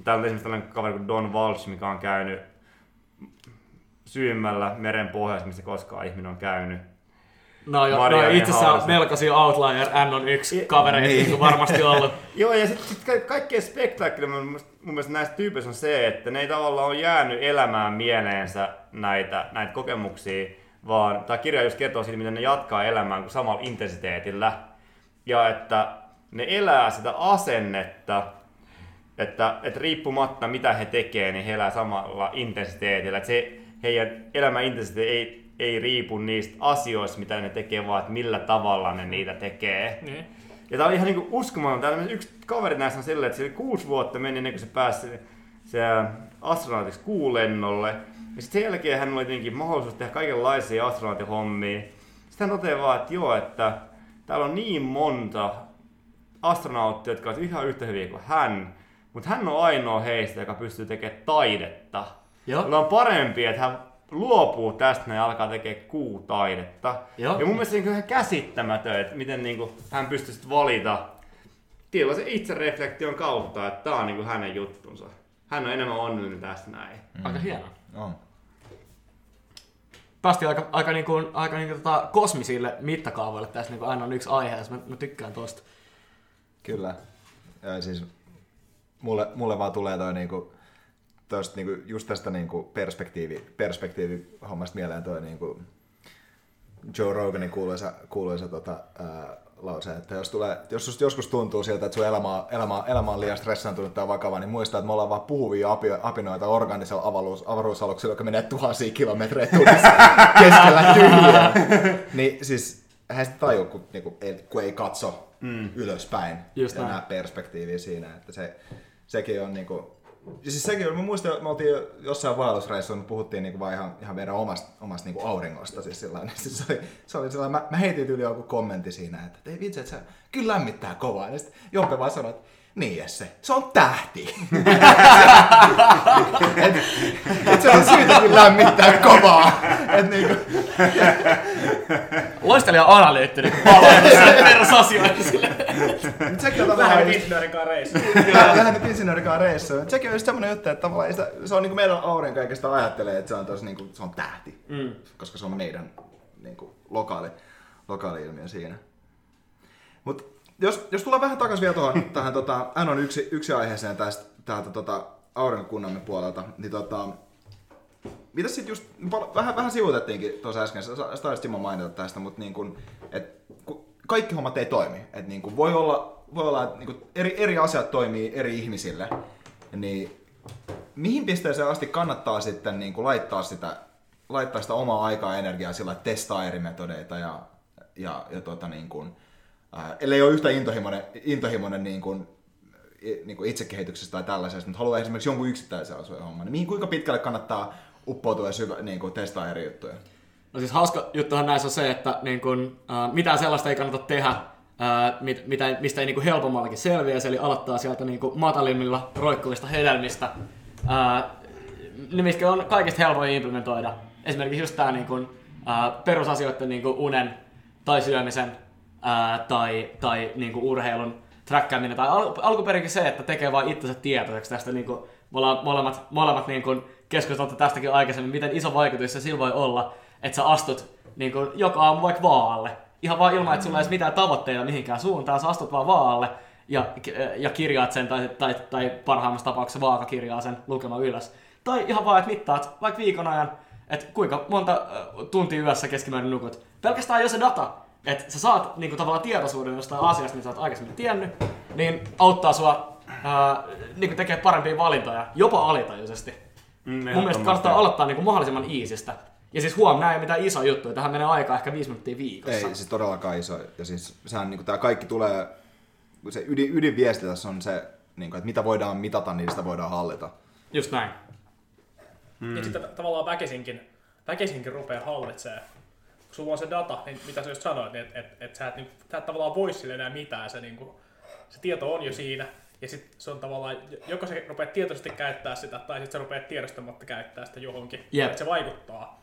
Täällä on esimerkiksi tällainen kaveri kuin Don Walsh, mikä on käynyt syvimmällä meren pohjassa, missä koskaan ihminen on käynyt. No, jo, no itse asiassa melkoisia outlier N on yksi kavereita, niin kuin varmasti ollut. Joo, ja sitten sit kaikkein spektaakkelimman mun mielestä näistä tyypeissä on se, että ne ei tavallaan ole jäänyt elämään mieleensä näitä, näitä kokemuksia, vaan tämä kirja just kertoo siitä, miten ne jatkaa elämään kuin samalla intensiteetillä. Ja että ne elää sitä asennetta, että, että riippumatta mitä he tekee, niin he elää samalla intensiteetillä. Että se heidän elämän intensiteetti ei ei riipu niistä asioista, mitä ne tekee, vaan että millä tavalla ne niitä tekee. Niin. Ja tää oli ihan niinku uskomaton. Täällä yksi kaveri näissä on silleen, että sille kuusi vuotta meni ennen kuin se pääsi se, se astronautiksi kuulennolle. Ja sitten sen jälkeen hän oli tietenkin mahdollisuus tehdä kaikenlaisia astronautihommia. Sitten hän toteaa vaan, että joo, että täällä on niin monta astronauttia, jotka ovat ihan yhtä hyviä kuin hän, mutta hän on ainoa heistä, joka pystyy tekemään taidetta. Joo. On parempi, että hän luopuu tästä ja alkaa tekemään kuutaidetta. Joo. Ja mun mielestä se on ihan käsittämätön, että miten niin kuin hän pystyisi valita se itsereflektion kautta, että tämä on niin kuin hänen juttunsa. Hän on enemmän onnellinen tästä näin. Mm. Aika hienoa. On. Päästiin aika, aika, niin kuin, aika niin kuin tota kosmisille mittakaavoille tässä niin kuin aina on yksi aiheessa. Mä, mä tykkään tosta. Kyllä. Ja siis mulle, mulle vaan tulee toi niinku tosta niinku just tästä niinku perspektiivi perspektiivi hommasta mieleen toi niinku Joe Roganin kuuluisa kuuluisa tota ää, lause, että jos tulee jos joskus tuntuu siltä, että sun elämä elämä elämä on liian stressaantunut tai vakava, niin muista, että me ollaan vaan puhuvia apinoita orgaanisella avaruus avaruusaluksella, joka menee tuhansia kilometrejä tunnissa keskellä tyhjää. Niin siis eihän sitä tajua, kun, niinku, ei, kun ei katso mm. ylöspäin just ja näe perspektiiviä siinä, että se sekin on niinku. Ja siis sekin, mä muistan, että me oltiin jossain vaellusreissussa, me puhuttiin niinku vaan ihan, ihan meidän omasta, omasta niinku auringosta. Siis siis se oli, se oli mä, mä heitin yli joku kommentti siinä, että ei vitsi, että se kyllä lämmittää kovaa. Ja sitten Joppe vaan sanoi, että niin Jesse, se on tähti. et, et se on syytäkin lämmittää kovaa. Et niinku. Loistelija analyyttinen palautessa perusasioita silleen. Lähdet insinöörikaan reissuun. Lähdet insinöörikaan reissuun. Sekin on just semmoinen juttu, että tavallaan sitä, se on niinku meidän aurinko, eikä sitä ajattelee, että se on, tos, niinku, se on tähti. Mm. Koska se on meidän niinku, lokaali, lokaali-ilmiö siinä. Mut Jos, jos tullaan vähän takaisin vielä tuohon, tähän tota, N on yksi, yksi aiheeseen tästä, täältä tota, aurinkokunnamme puolelta, niin tota, Mitäs sit just, vähän, vähän sivutettiinkin tuossa äsken, sä taisit Simo mainita tästä, mutta niin kun, et, kun kaikki hommat ei toimi. Et niin kun voi olla, voi olla että niin eri, eri asiat toimii eri ihmisille, niin mihin pisteeseen asti kannattaa sitten niin kun laittaa, sitä, laittaa sitä omaa aikaa ja energiaa sillä, että testaa eri metodeita ja, ja, ja tota niin kun, ää, ellei ole yhtä intohimoinen, intohimoinen niin kun, niin itsekehityksestä tai tällaisesta, mutta haluaa esimerkiksi jonkun yksittäisen asujen homman, niin mihin, kuinka pitkälle kannattaa uppoutua ja syvä, niin kuin testaa eri juttuja? No siis hauska juttuhan näissä on se, että niin kuin, äh, mitään sellaista ei kannata tehdä, äh, mit, mitä, mistä ei niin kuin helpommallakin selviäisi, eli aloittaa sieltä niin kuin matalimmilla roikkuvista hedelmistä, äh, ne mitkä on kaikista helpoin implementoida. Esimerkiksi just tämä niin kuin, äh, perusasioiden niin kuin unen tai syömisen äh, tai, tai niin kuin urheilun trackkaaminen, tai al- alkuperin se, että tekee vain itsensä tietoiseksi tästä, niin kuin molemmat, molemmat niin kuin keskustelutta tästäkin aikaisemmin, miten iso vaikutus se sillä voi olla, että sä astut niin kuin joka aamu vaikka vaalle. Ihan vaan ilman, että sulla ei ole mitään tavoitteita mihinkään suuntaan, sä astut vaan vaalle ja, ja kirjaat sen, tai, tai, tai parhaimmassa tapauksessa vaaka kirjaa sen lukema ylös. Tai ihan vaan, että mittaat vaikka viikon ajan, että kuinka monta tuntia yössä keskimäärin nukut. Pelkästään jo se data, että sä saat niin kuin tavallaan tietoisuuden jostain asiasta, mitä sä oot aikaisemmin tiennyt, niin auttaa sua ää, niin kuin tekee parempia valintoja, jopa alitajuisesti. Mm, Mun mielestä kannattaa aloittaa niin kuin mahdollisimman iisistä. Ja siis huom, nää ei ole mitään iso juttu, tähän menee aikaa ehkä viisi minuuttia viikossa. Ei, siis todellakaan iso. Ja siis sehän niin kuin tää kaikki tulee, se ydin, ydinviesti tässä on se, niin kuin, että mitä voidaan mitata, niin sitä voidaan hallita. Just näin. Mm. Ja sitten tavallaan väkisinkin, väkisinkin rupeaa hallitsemaan. Kun sulla on se data, niin mitä sä just sanoit, niin että et, et sä, et, niin, sä et tavallaan voi sille enää mitään, se, niin kun, se tieto on jo siinä, ja sit se on tavallaan, joko sä rupeat tietoisesti käyttää sitä, tai sit sä rupeat tiedostamatta käyttää sitä johonkin, yep. Että se vaikuttaa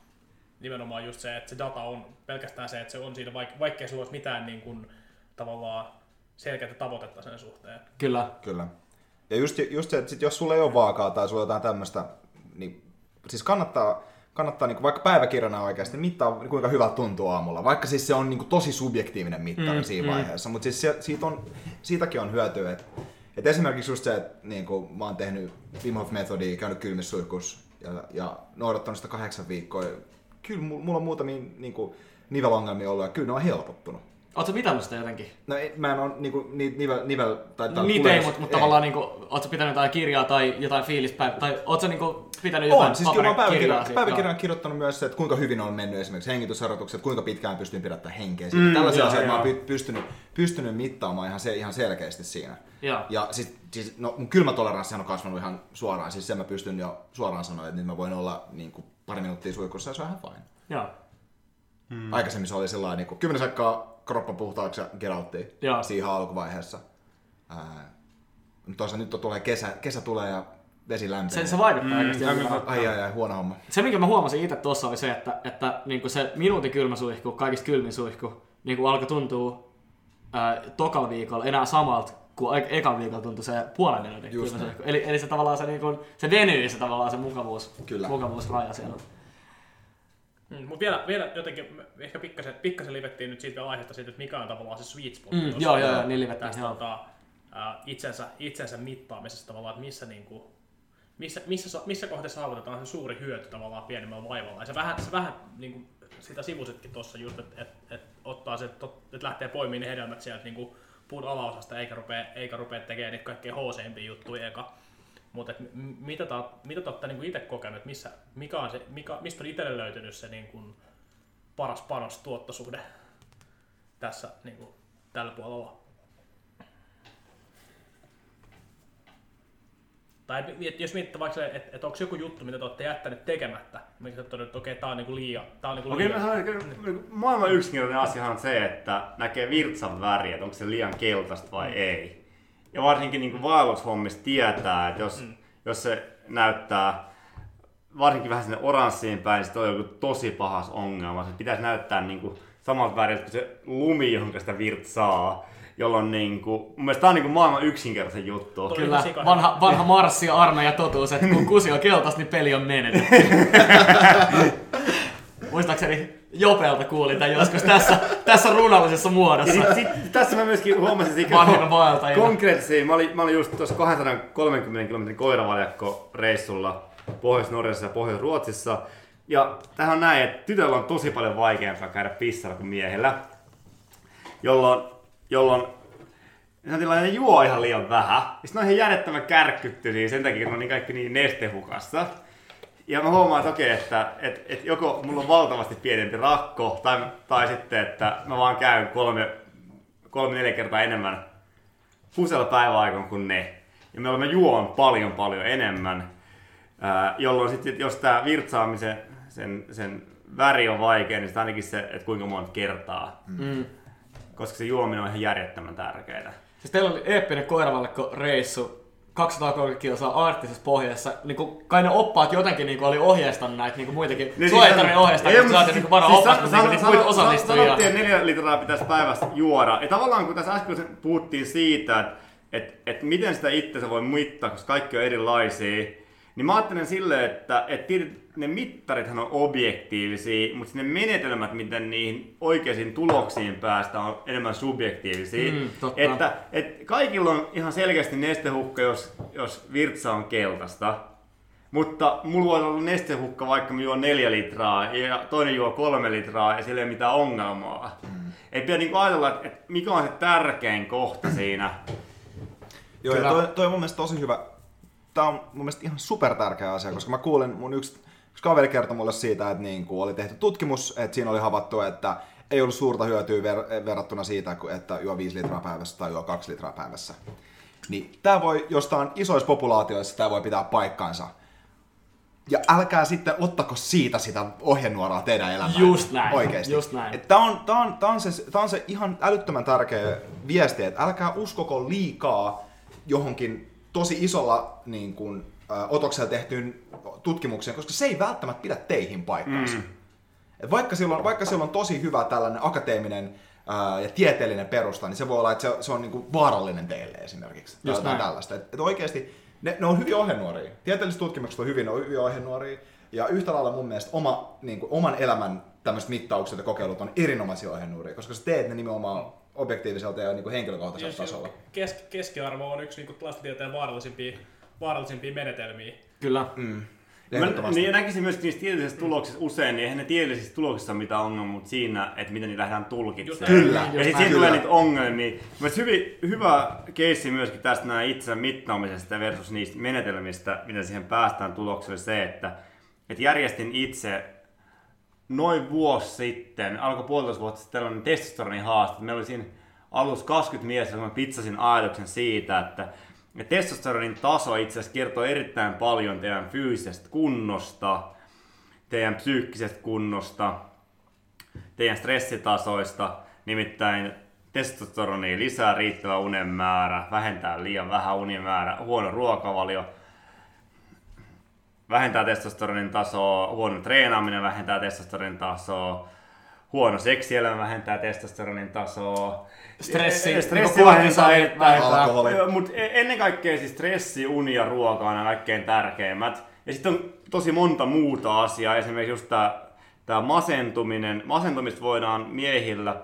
nimenomaan just se, että se data on pelkästään se, että se on siinä, vaikka, vaikkei sulla olisi mitään niin kun, tavallaan selkeää tavoitetta sen suhteen. Kyllä. Kyllä. Ja just, just se, että sit jos sulla ei ole vaakaa tai sulla on jotain tämmöistä, niin siis kannattaa... Kannattaa niinku vaikka päiväkirjana oikeasti mittaa, kuinka hyvältä tuntuu aamulla, vaikka siis se on niinku tosi subjektiivinen mittari mm, siinä vaiheessa, mm. mutta siis se, siitä on, siitäkin on hyötyä. Et, et esimerkiksi just se, että niinku, mä oon tehnyt Wim Hof-metodia, käynyt kylmissuihkus ja, ja noudattanut sitä kahdeksan viikkoa. Kyllä mulla on muutamia niinku, nivelongelmia ollut ja kyllä ne on helpottunut. Ootko mitannut sitä jotenkin? No ei, mä en ole niinku, nivel... nivel tai niitä ei, mutta mut tavallaan niinku, ootko pitänyt jotain kirjaa tai jotain fiilispäivää? Tai ootko niinku pitänyt jotain siis paperikirjaa? Olen päiväkirjaan kirjoittanut myös se, että kuinka hyvin on mennyt esimerkiksi hengitysharjoitukset, kuinka pitkään pystyn pidättämään henkeä. Mm, tällaisia joo, asioita joo. Mä oon pystynyt, pystynyt mittaamaan ihan, se, ihan selkeästi siinä. Joo. Ja siis, siis, no, mun kylmätoleranssihan on kasvanut ihan suoraan. Siis sen mä pystyn jo suoraan sanoa, että nyt mä voin olla niinku, pari minuuttia suihkussa ja se on ihan fine. Joo. Mm. Aikaisemmin se oli sellainen niinku, kymmenen sekkaa kroppa puhtaaksi ja get outtiin siihen alkuvaiheessa. Ää, toisaalta nyt tulee kesä, kesä tulee ja vesi lämpenee. Se, se vaikuttaa oikeasti. Mm, ai ai ai, huono homma. Se minkä mä huomasin itse tuossa oli se, että, että niin se minuutin kylmäsuihku, kaikista kylmin suihku, niin alkoi tuntua ää, tokalla viikolla enää samalta kuin ekan viikolla tuntui se puolen minuutin kylmäsuihku. Eli, eli se tavallaan se, niin kun, se venyy se, tavallaan se mukavuus, mukavuusraja siellä. Mm, mutta vielä, vielä jotenkin, ehkä pikkasen, pikkasen livettiin nyt siitä vielä aiheesta siitä, että mikä on tavallaan se sweet spot. Mm, joo, joo, niin livettiin. Tästä tota, ää, itsensä, itsensä mittaamisesta tavallaan, että missä, niin kuin, missä, missä, missä kohdassa saavutetaan se suuri hyöty tavallaan pienemmän vaivalla. Ja se vähän, se vähän niin kuin sitä sivusitkin tuossa just, että et, et ottaa se, että et lähtee poimiin ne hedelmät sieltä niin kuin puun alaosasta, eikä rupea, eikä rupea tekemään niitä kaikkein hooseimpia juttuja eka. Mutta mitä te olette niinku itse kokenut, missä, mikä on se, mikä, mistä on itselle löytynyt se niinku paras panos-tuottosuhde tässä niinku, tällä puolella? Tai et, jos mietitte vaikka, että et onko joku juttu, mitä te olette jättänyt tekemättä, mikä te olette että okei, okay, tämä on niinku liian. Tää on niinku okay, liian. Maailman yksinkertainen asiahan on se, että näkee virtsan väriä, että onko se liian keltaista vai ei. Ja varsinkin niin vaellushommissa tietää, että jos, mm. jos se näyttää varsinkin vähän sinne oranssiin päin, niin se on joku tosi pahas ongelma. Se pitäisi näyttää niin samalta väriltä kuin se lumi, johon sitä virtsaa. Jolloin niin kuin, mun mielestä tämä on niin maailman yksinkertaisen juttu. Kyllä, vanha, vanha marssi ja armeija totuus, että kun kusi on keltaista, niin peli on menetetty. Muistaakseni Jopelta kuulin tämän joskus tässä, tässä runallisessa muodossa. Ja sit, sit, tässä mä myöskin huomasin konkreettisesti. Mä olin, mä olin just tuossa kaksisataakolmekymmentä kilometrin koiravaljakko reissulla Pohjois-Norjassa ja Pohjois-Ruotsissa. Ja tähän on näin, että tytöllä on tosi paljon vaikeampaa käydä pissalla kuin miehellä, jolloin, jolloin ne juo ihan liian vähän. Ja sitten on ihan järjettömän kärkkyttyisiä sen takia, kun on niin kaikki niin nestehukassa. Ja mä huomaan toki, että, että, että joko mulla on valtavasti pienempi rakko, tai, tai sitten, että mä vaan käyn kolme, kolme neljä kertaa enemmän husella päiväaikoon kuin ne. Ja me juon paljon paljon enemmän, jolloin sitten jos tää virtsaamisen sen, sen väri on vaikea, niin sitten ainakin se, että kuinka monta kertaa. Mm. Koska se juominen on ihan järjettömän tärkeää. Siis teillä oli eeppinen koiravallikkoreissu. kaksisataakolmekymmentä kilsaa arktisessa pohjassa, niin kai ne oppaat jotenkin niin oli ohjeistanut näitä niin muitakin. Niin, sua ei tarvitse ohjeistaa, kun sä oot niin varoa oppasta, niin muita osallistujia. Sanottiin, että neljä litraa pitäisi päivässä juoda. Ja tavallaan kun tässä äsken puhuttiin siitä, että et, et miten sitä itsensä voi mittaa, koska kaikki on erilaisia, niin mä ajattelen silleen, että et ne mittarithan on objektiivisia, mutta ne menetelmät, miten niihin oikeisiin tuloksiin päästään, on enemmän subjektiivisia. Mm, että, että kaikilla on ihan selkeästi nestehukka, jos, jos virtsa on keltaista. Mutta mulla voi olla nestehukka, vaikka mä juon neljä litraa ja toinen juo kolme litraa ja sillä ei ole mitään ongelmaa. Mm. Ei pidä niin kuin ajatella, että, että mikä on se tärkein kohta siinä. Joo, ja toi, toi on mun mielestä tosi hyvä. Tämä on mun mielestä ihan super tärkeä asia, koska mä kuulen mun yksi, yksi kaveri kertoi mulle siitä, että niin kuin oli tehty tutkimus, että siinä oli havaittu, että ei ollut suurta hyötyä ver- verrattuna siitä, että juo viisi litraa päivässä tai juo kaksi litraa päivässä. Niin tämä voi jostain isoissa populaatioissa tämä voi pitää paikkaansa. Ja älkää sitten ottako siitä sitä ohjenuoraa teidän elämään. Just näin. Oikeesti. Just näin. Tämä on, tämä on, tämä on, se, tämä on se ihan älyttömän tärkeä viesti, että älkää uskoko liikaa johonkin tosi isolla niin kuin, ä, otoksella tehtyyn tutkimukseen, koska se ei välttämättä pidä teihin paikkaansa. Mm. Vaikka sillä on, vaikka sillä on tosi hyvä tällainen akateeminen ä, ja tieteellinen perusta, niin se voi olla, että se, se on niin kuin vaarallinen teille esimerkiksi. Just tai tällaista. Et, et oikeasti ne, ne on hyviä ohjenuoria. Tieteelliset tutkimukset on hyvin, ne on hyviä ohjenuoria. Ja yhtä lailla mun mielestä oma, niin kuin, oman elämän tämmöiset mittaukset ja kokeilut on erinomaisia ohjenuoria, koska sä teet ne nimenomaan objektiiviselta ja niinku henkilökohtaisella yes, tasolla. Kes- keskiarvo on yksi niinku tilastotieteen vaarallisimpia, vaarallisimpia menetelmiä. Kyllä. Mm. Mä, niin näkisin myös niissä tieteellisissä tuloksissa usein, niin eihän ne tieteellisissä tuloksissa ole mitään ongelmia, mutta siinä, että miten niitä lähdetään tulkitsemaan. Kyllä. Ja sitten siinä tulee niitä ongelmia. Mielestäni hyvin, hyvä keissi myöskin tästä nämä itsensä mittaamisesta versus niistä menetelmistä, miten siihen päästään tulokseen, se, että, että järjestin itse noin vuosi sitten, alkoi puolitoista vuotta sitten tällainen testosteronihaaste. Meillä oli siinä alussa kaksikymmentä miestä, kun mä pitsasin ajatuksen siitä, että testosteronin taso itse asiassa kertoo erittäin paljon teidän fyysisestä kunnosta, teidän psyykkisestä kunnosta, teidän stressitasoista. Nimittäin testosteroni lisää riittävä unen määrä, vähentää liian vähän unen määrä, huono ruokavalio. Vähentää testosteronin tasoa, huono treenaaminen vähentää testosteronin tasoa, huono seksielämä vähentää testosteronin tasoa, stressi, stressi vähentää, alkoholi. Mutta ennen kaikkea siis stressi, uni ja ruoka on kaikkein tärkeimmät. Ja sitten on tosi monta muuta asiaa, esimerkiksi just tämä masentuminen. Masentumista voidaan miehillä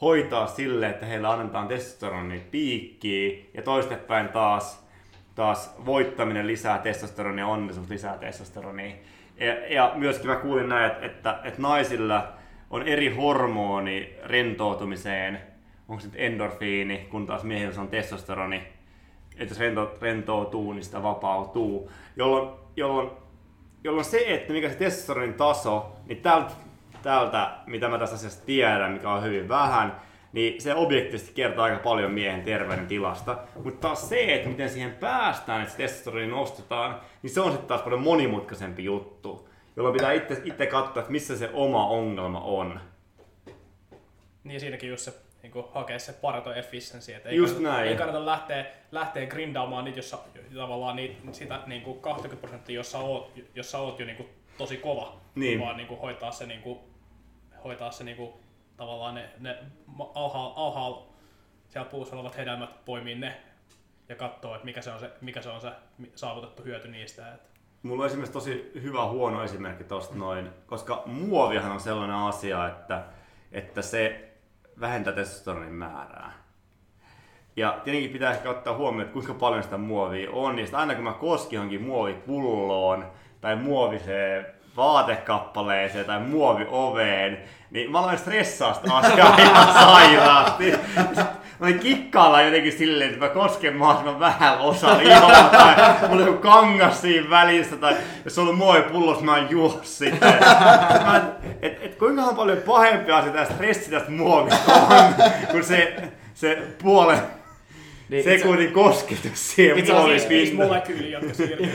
hoitaa sille, että heillä annetaan testosteronin piikkiä ja toistepäin taas. Taas voittaminen lisää testosteronia, onnellisuus lisää testosteronia. Ja, ja myöskin mä kuulin näin, että, että, että naisilla on eri hormoni rentoutumiseen. Onko se nyt endorfiini, kun taas miehillä on testosteroni. Että jos rento, rentoutuu, niin sitä vapautuu. Jolloin, jolloin, jolloin se, että mikä se testosteronin taso, niin tältä, tältä, mitä mä tässä asiassa tiedän, mikä on hyvin vähän, niin se objektiivisesti kertoo aika paljon miehen terveydentilasta. Mutta taas se, että miten siihen päästään, että se testosteroni nostetaan, niin se on sitten taas paljon monimutkaisempi juttu, jolloin pitää itse, itse katsoa, että missä se oma ongelma on. Niin siinäkin just se niin kun hakee se Pareto efficiency, että ei kannata, ei kannata lähteä, lähteä grindaamaan niitä, jossa, tavallaan niitä, sitä niin kuin kaksikymmentä prosenttia, jossa oot, jossa oot jo niin kuin tosi kova, niin. Vaan niin kuin hoitaa se, niin kuin, hoitaa se niin kuin tavallaan ne, ne alhaalla, alhaalla siellä puussa olevat hedelmät poimii ne ja katsoo, että mikä se on se, mikä se on se saavutettu hyöty niistä. Että. Mulla on esimerkiksi tosi hyvä huono esimerkki tosta noin, koska muovihan on sellainen asia, että, että se vähentää testosteronin määrää. Ja tietenkin pitää ehkä ottaa huomioon, että kuinka paljon sitä muovia on. Ja sitten aina kun mä koskin johonkin muovipulloon tai muoviseen vaatekappaleeseen tai muovioveen, niin mä aloin stressaa sitä asiaa ihan sairaasti. Mä olin kikkaillaan jotenkin silleen, että mä kosken mahdollisimman vähän osaa ihoa, tai mulla oli kangas siinä välissä, tai jos se on ollut muovipullossa, mä en juo sitten. Et, et kuinkahan paljon pahempi asia tämä stressi tästä muovista on, kun se, se puolen niin, sekunnin kosketus siihen muovispintaan.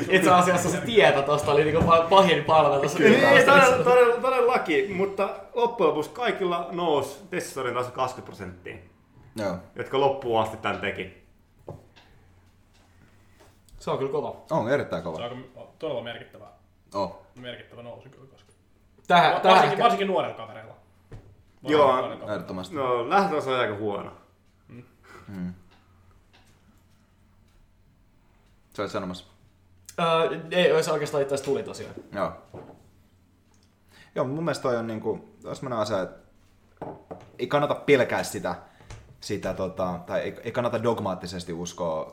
Itse asiassa se tieto tuosta oli niin pahin palvelu tuossa ylipäätään. Todellakin, mutta loppujen lopuksi kaikilla nousi testosteronin taas kaksikymmentä prosenttia. Joo. Jotka loppuun asti tän teki. Se on kyllä kova. On erittäin kova. Se on todella merkittävä. Oh. Merkittävä nousu kyllä koska. Tähän, tähän varsinkin, varsinkin nuorella kavereilla. Joo, ehdottomasti. No lähtöosa on aika huono. Mm. Mm. Se olet sanomassa? Öö, ei, olisi oikeastaan itse asiassa tuli tosiaan. Joo. Joo, mun mielestä toi on niinku, jos mennään asia, että ei kannata pelkää sitä. Sitä, tota, tai ei, ei kannata dogmaattisesti uskoa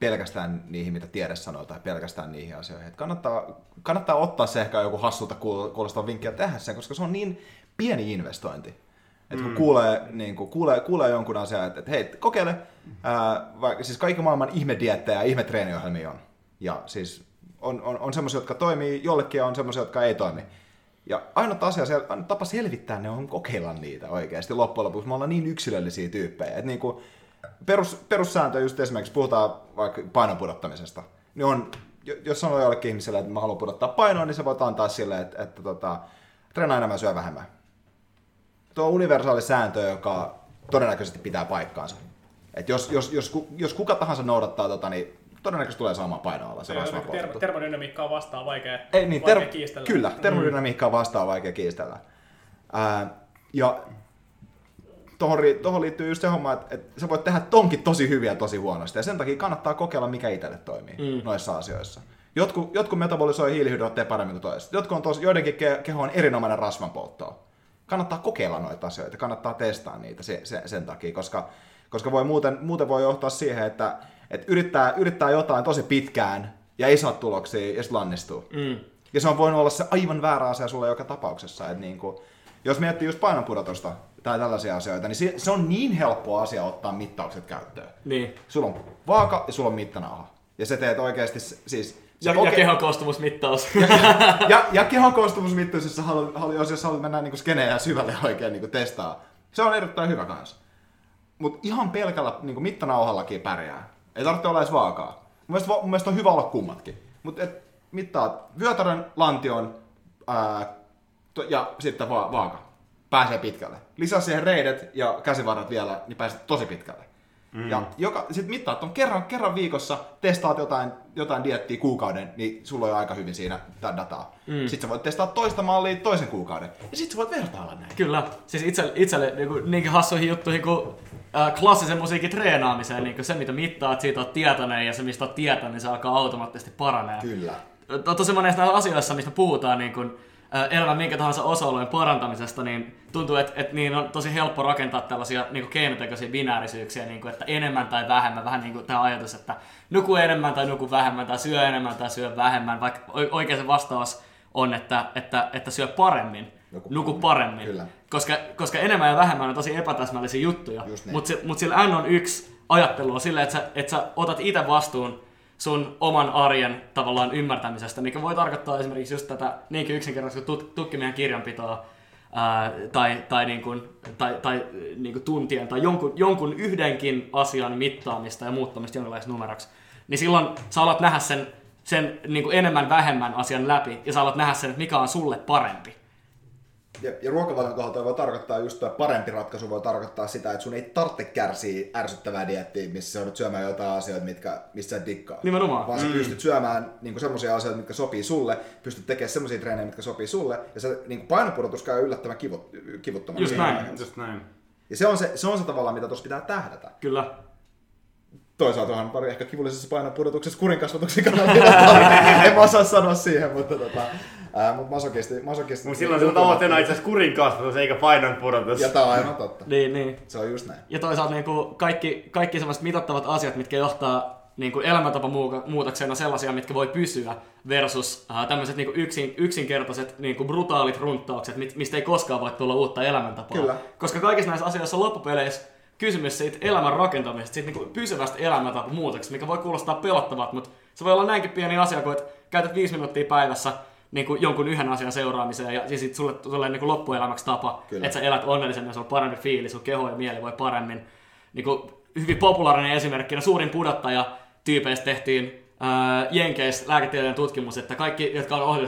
pelkästään niihin, mitä tiede sanoo, tai pelkästään niihin asioihin. Et kannattaa, kannattaa ottaa se ehkä joku hassulta kuulostava vinkki ja tehdä sen, koska se on niin pieni investointi. Et kun mm. kuulee, niin kun kuulee, kuulee jonkun asian, että et, hei, kokeile. Ää, vaikka, siis kaikki maailman ihmediettejä ja ihmetreeniohjelmia on. Ja siis on, on, on semmoisia, jotka toimii jollekin ja on semmoisia, jotka ei toimi. Ja ainut asia, ainut tapa selvittää ne on kokeilla niitä oikeasti loppujen lopuksi. Me ollaan niin yksilöllisiä tyyppejä. Et niin kuin perus, perussääntö just esimerkiksi, puhutaan vaikka painon pudottamisesta. Niin on, jos sanoo jollekin ihmiselle, että mä haluan pudottaa painoa, niin se voit antaa sille, että, että tota, treenaa enemmän, syö vähemmän. Tuo on universaali sääntö, joka todennäköisesti pitää paikkaansa. Et jos, jos, jos, jos kuka tahansa noudattaa tota, niin todennäköisesti tulee saamaan painoa. Se ter- termodynamiikkaa vastaan vaikea, ei, niin, vaikea ter- kiistellä. Kyllä, termodynamiikkaa vastaan vaikea kiistellä. Ää, ja tohon, tohon liittyy just se homma, että, että sä voit tehdä tonkin tosi hyvin ja tosi huonosti. Ja sen takia kannattaa kokeilla, mikä itselle toimii mm. noissa asioissa. Jotkut, jotkut metabolisoi hiilihydraatteja paremmin kuin toiset. Jotkut on tosi, joidenkin keho on erinomainen rasvanpolttoa. Kannattaa kokeilla noita asioita, kannattaa testaa niitä se, se, sen takia, koska, koska voi muuten, muuten voi johtaa siihen, että Et yrittää, yrittää jotain tosi pitkään ja ei saa tuloksia ja sitten lannistuu. Mm. Ja se on voinut olla se aivan väärä asia sulle joka tapauksessa. Et niin kun, jos miettii just painonpudotusta tai tällaisia asioita, niin se, se on niin helppo asia ottaa mittaukset käyttöön. Niin. Sulla on vaaka ja sulla on mittanauha. Ja se teet oikeasti siis... Ja, okay. ja kehon koostumusmittaus. ja, ja, ja kehon koostumusmittaus, jos haluat, haluat mennä niin skenejä syvälle oikein niin testaa. Se on erittäin hyvä kanssa. Mutta ihan pelkällä niin mittanauhallakin pärjää. Ei tarvitse olla edes vaakaa. Mun mielestä, mun mielestä on hyvä olla kummatkin. Mutta mittaa vyötärön, lantion ää, to, ja sitten va- vaaka. Pääsee pitkälle. Lisää siihen reidet ja käsivarret vielä, niin pääsee tosi pitkälle. Mm. Ja sitten mittaat on kerran, kerran viikossa, testaat jotain, jotain dieettiä kuukauden, niin sulla on aika hyvin siinä dataa. Mm. Sitten sä voit testaa toista mallia toisen kuukauden. Ja sitten sä voit vertailla näin. Kyllä. Siis itselle, itselle niinkin hassuihin juttuihin kuin... klassisen musiikin treenaamiseen, niin se mitä mittaat, siitä oot tietoinen ja se mistä oot tietoinen, niin se alkaa automaattisesti paranee. Kyllä. Tosi monesta asioissa, mistä puhutaan niin kun elämän minkä tahansa osa-alueen parantamisesta, niin tuntuu, että, että niin on tosi helppo rakentaa tällaisia niin keinotekoisia binäärisyyksiä, niin kuin, että enemmän tai vähemmän, vähän niin kuin tämä ajatus, että nuku enemmän tai nuku vähemmän tai syö enemmän tai syö vähemmän, vaikka oikea se vastaus on, että, että, että syö paremmin. Nuku, nuku paremmin, kyllä. Koska, koska enemmän ja vähemmän on tosi epätäsmällisiä juttuja, mutta mut sillä N on yksi ajattelu on sillä, että sä, et sä otat itse vastuun sun oman arjen tavallaan ymmärtämisestä, mikä voi tarkoittaa esimerkiksi just tätä niinkin yksinkertaisesti kuin tukkimiehen kirjanpitoa ää, tai, tai, niin kuin, tai, tai niin kuin tuntien tai jonkun, jonkun yhdenkin asian mittaamista ja muuttamista jonkinlaiseksi numeroksi, niin silloin sä alat nähdä sen, sen niin kuin enemmän vähemmän asian läpi ja sä alat nähdä sen, että mikä on sulle parempi. Ja, ja ruokavalion kohdalla voi tarkoittaa just tuo parempi ratkaisu, voi tarkoittaa sitä, että sun ei tarvitse kärsiä ärsyttävää diettiä, missä sä joudut syömään jotain asioita, mitkä, missä sä dikkaat. Nimenomaan. Vaan sä mm. pystyt syömään niin semmoisia asioita, mitkä sopii sulle, pystyt tekemään semmoisia treenejä, mitkä sopii sulle, ja se niin painopudotus käy yllättävän kivut, kivuttoman. Just näin, ajansa. just näin. Ja se on se, se, on se tavallaan, mitä tuossa pitää tähdätä. Kyllä. Toisaalta onhan pari ehkä kivullisessa painopudotuksessa kurinkasvatuksen kannalta. En mä osaa sanoa siihen, mutta tota... Ää, mut masokisti, masokisti... Mut silloin se tavoitteena itse asiassa kurin kasvatus eikä painon pudotus. Ja tää on aivan totta. Niin, niin. Se on just näin. Ja toisaalta niinku kaikki, kaikki sellaiset mitattavat asiat, mitkä johtaa niinku elämäntapamuutokseen, on sellaisia, mitkä voi pysyä versus äh, tämmöiset niinku yksin, yksinkertaiset niinku brutaalit runttaukset, mit, mistä ei koskaan voi tulla uutta elämäntapaa. Kyllä. Koska kaikissa näissä asioissa on loppupeleissä kysymys siitä elämän rakentamisesta, siitä niinku pysyvästä elämäntapamuutoksesta, mikä voi kuulostaa pelottavalta, mutta se voi olla näinkin pieni asia, kun käytät viisi minuuttia päivässä niinku jonkun yhden asian seuraamiseen ja, ja sitten sulle tulee niinku loppuelämäksi tapa, kyllä, että sä elät onnellisemmin, sulla on parempi fiilis, sun keho ja mieli voi paremmin. Niinku, hyvin populaarinen esimerkki, no suurin pudottaja tyypeistä tehtiin äh, Jenkeissä lääketieteellinen tutkimus, että kaikki, jotka on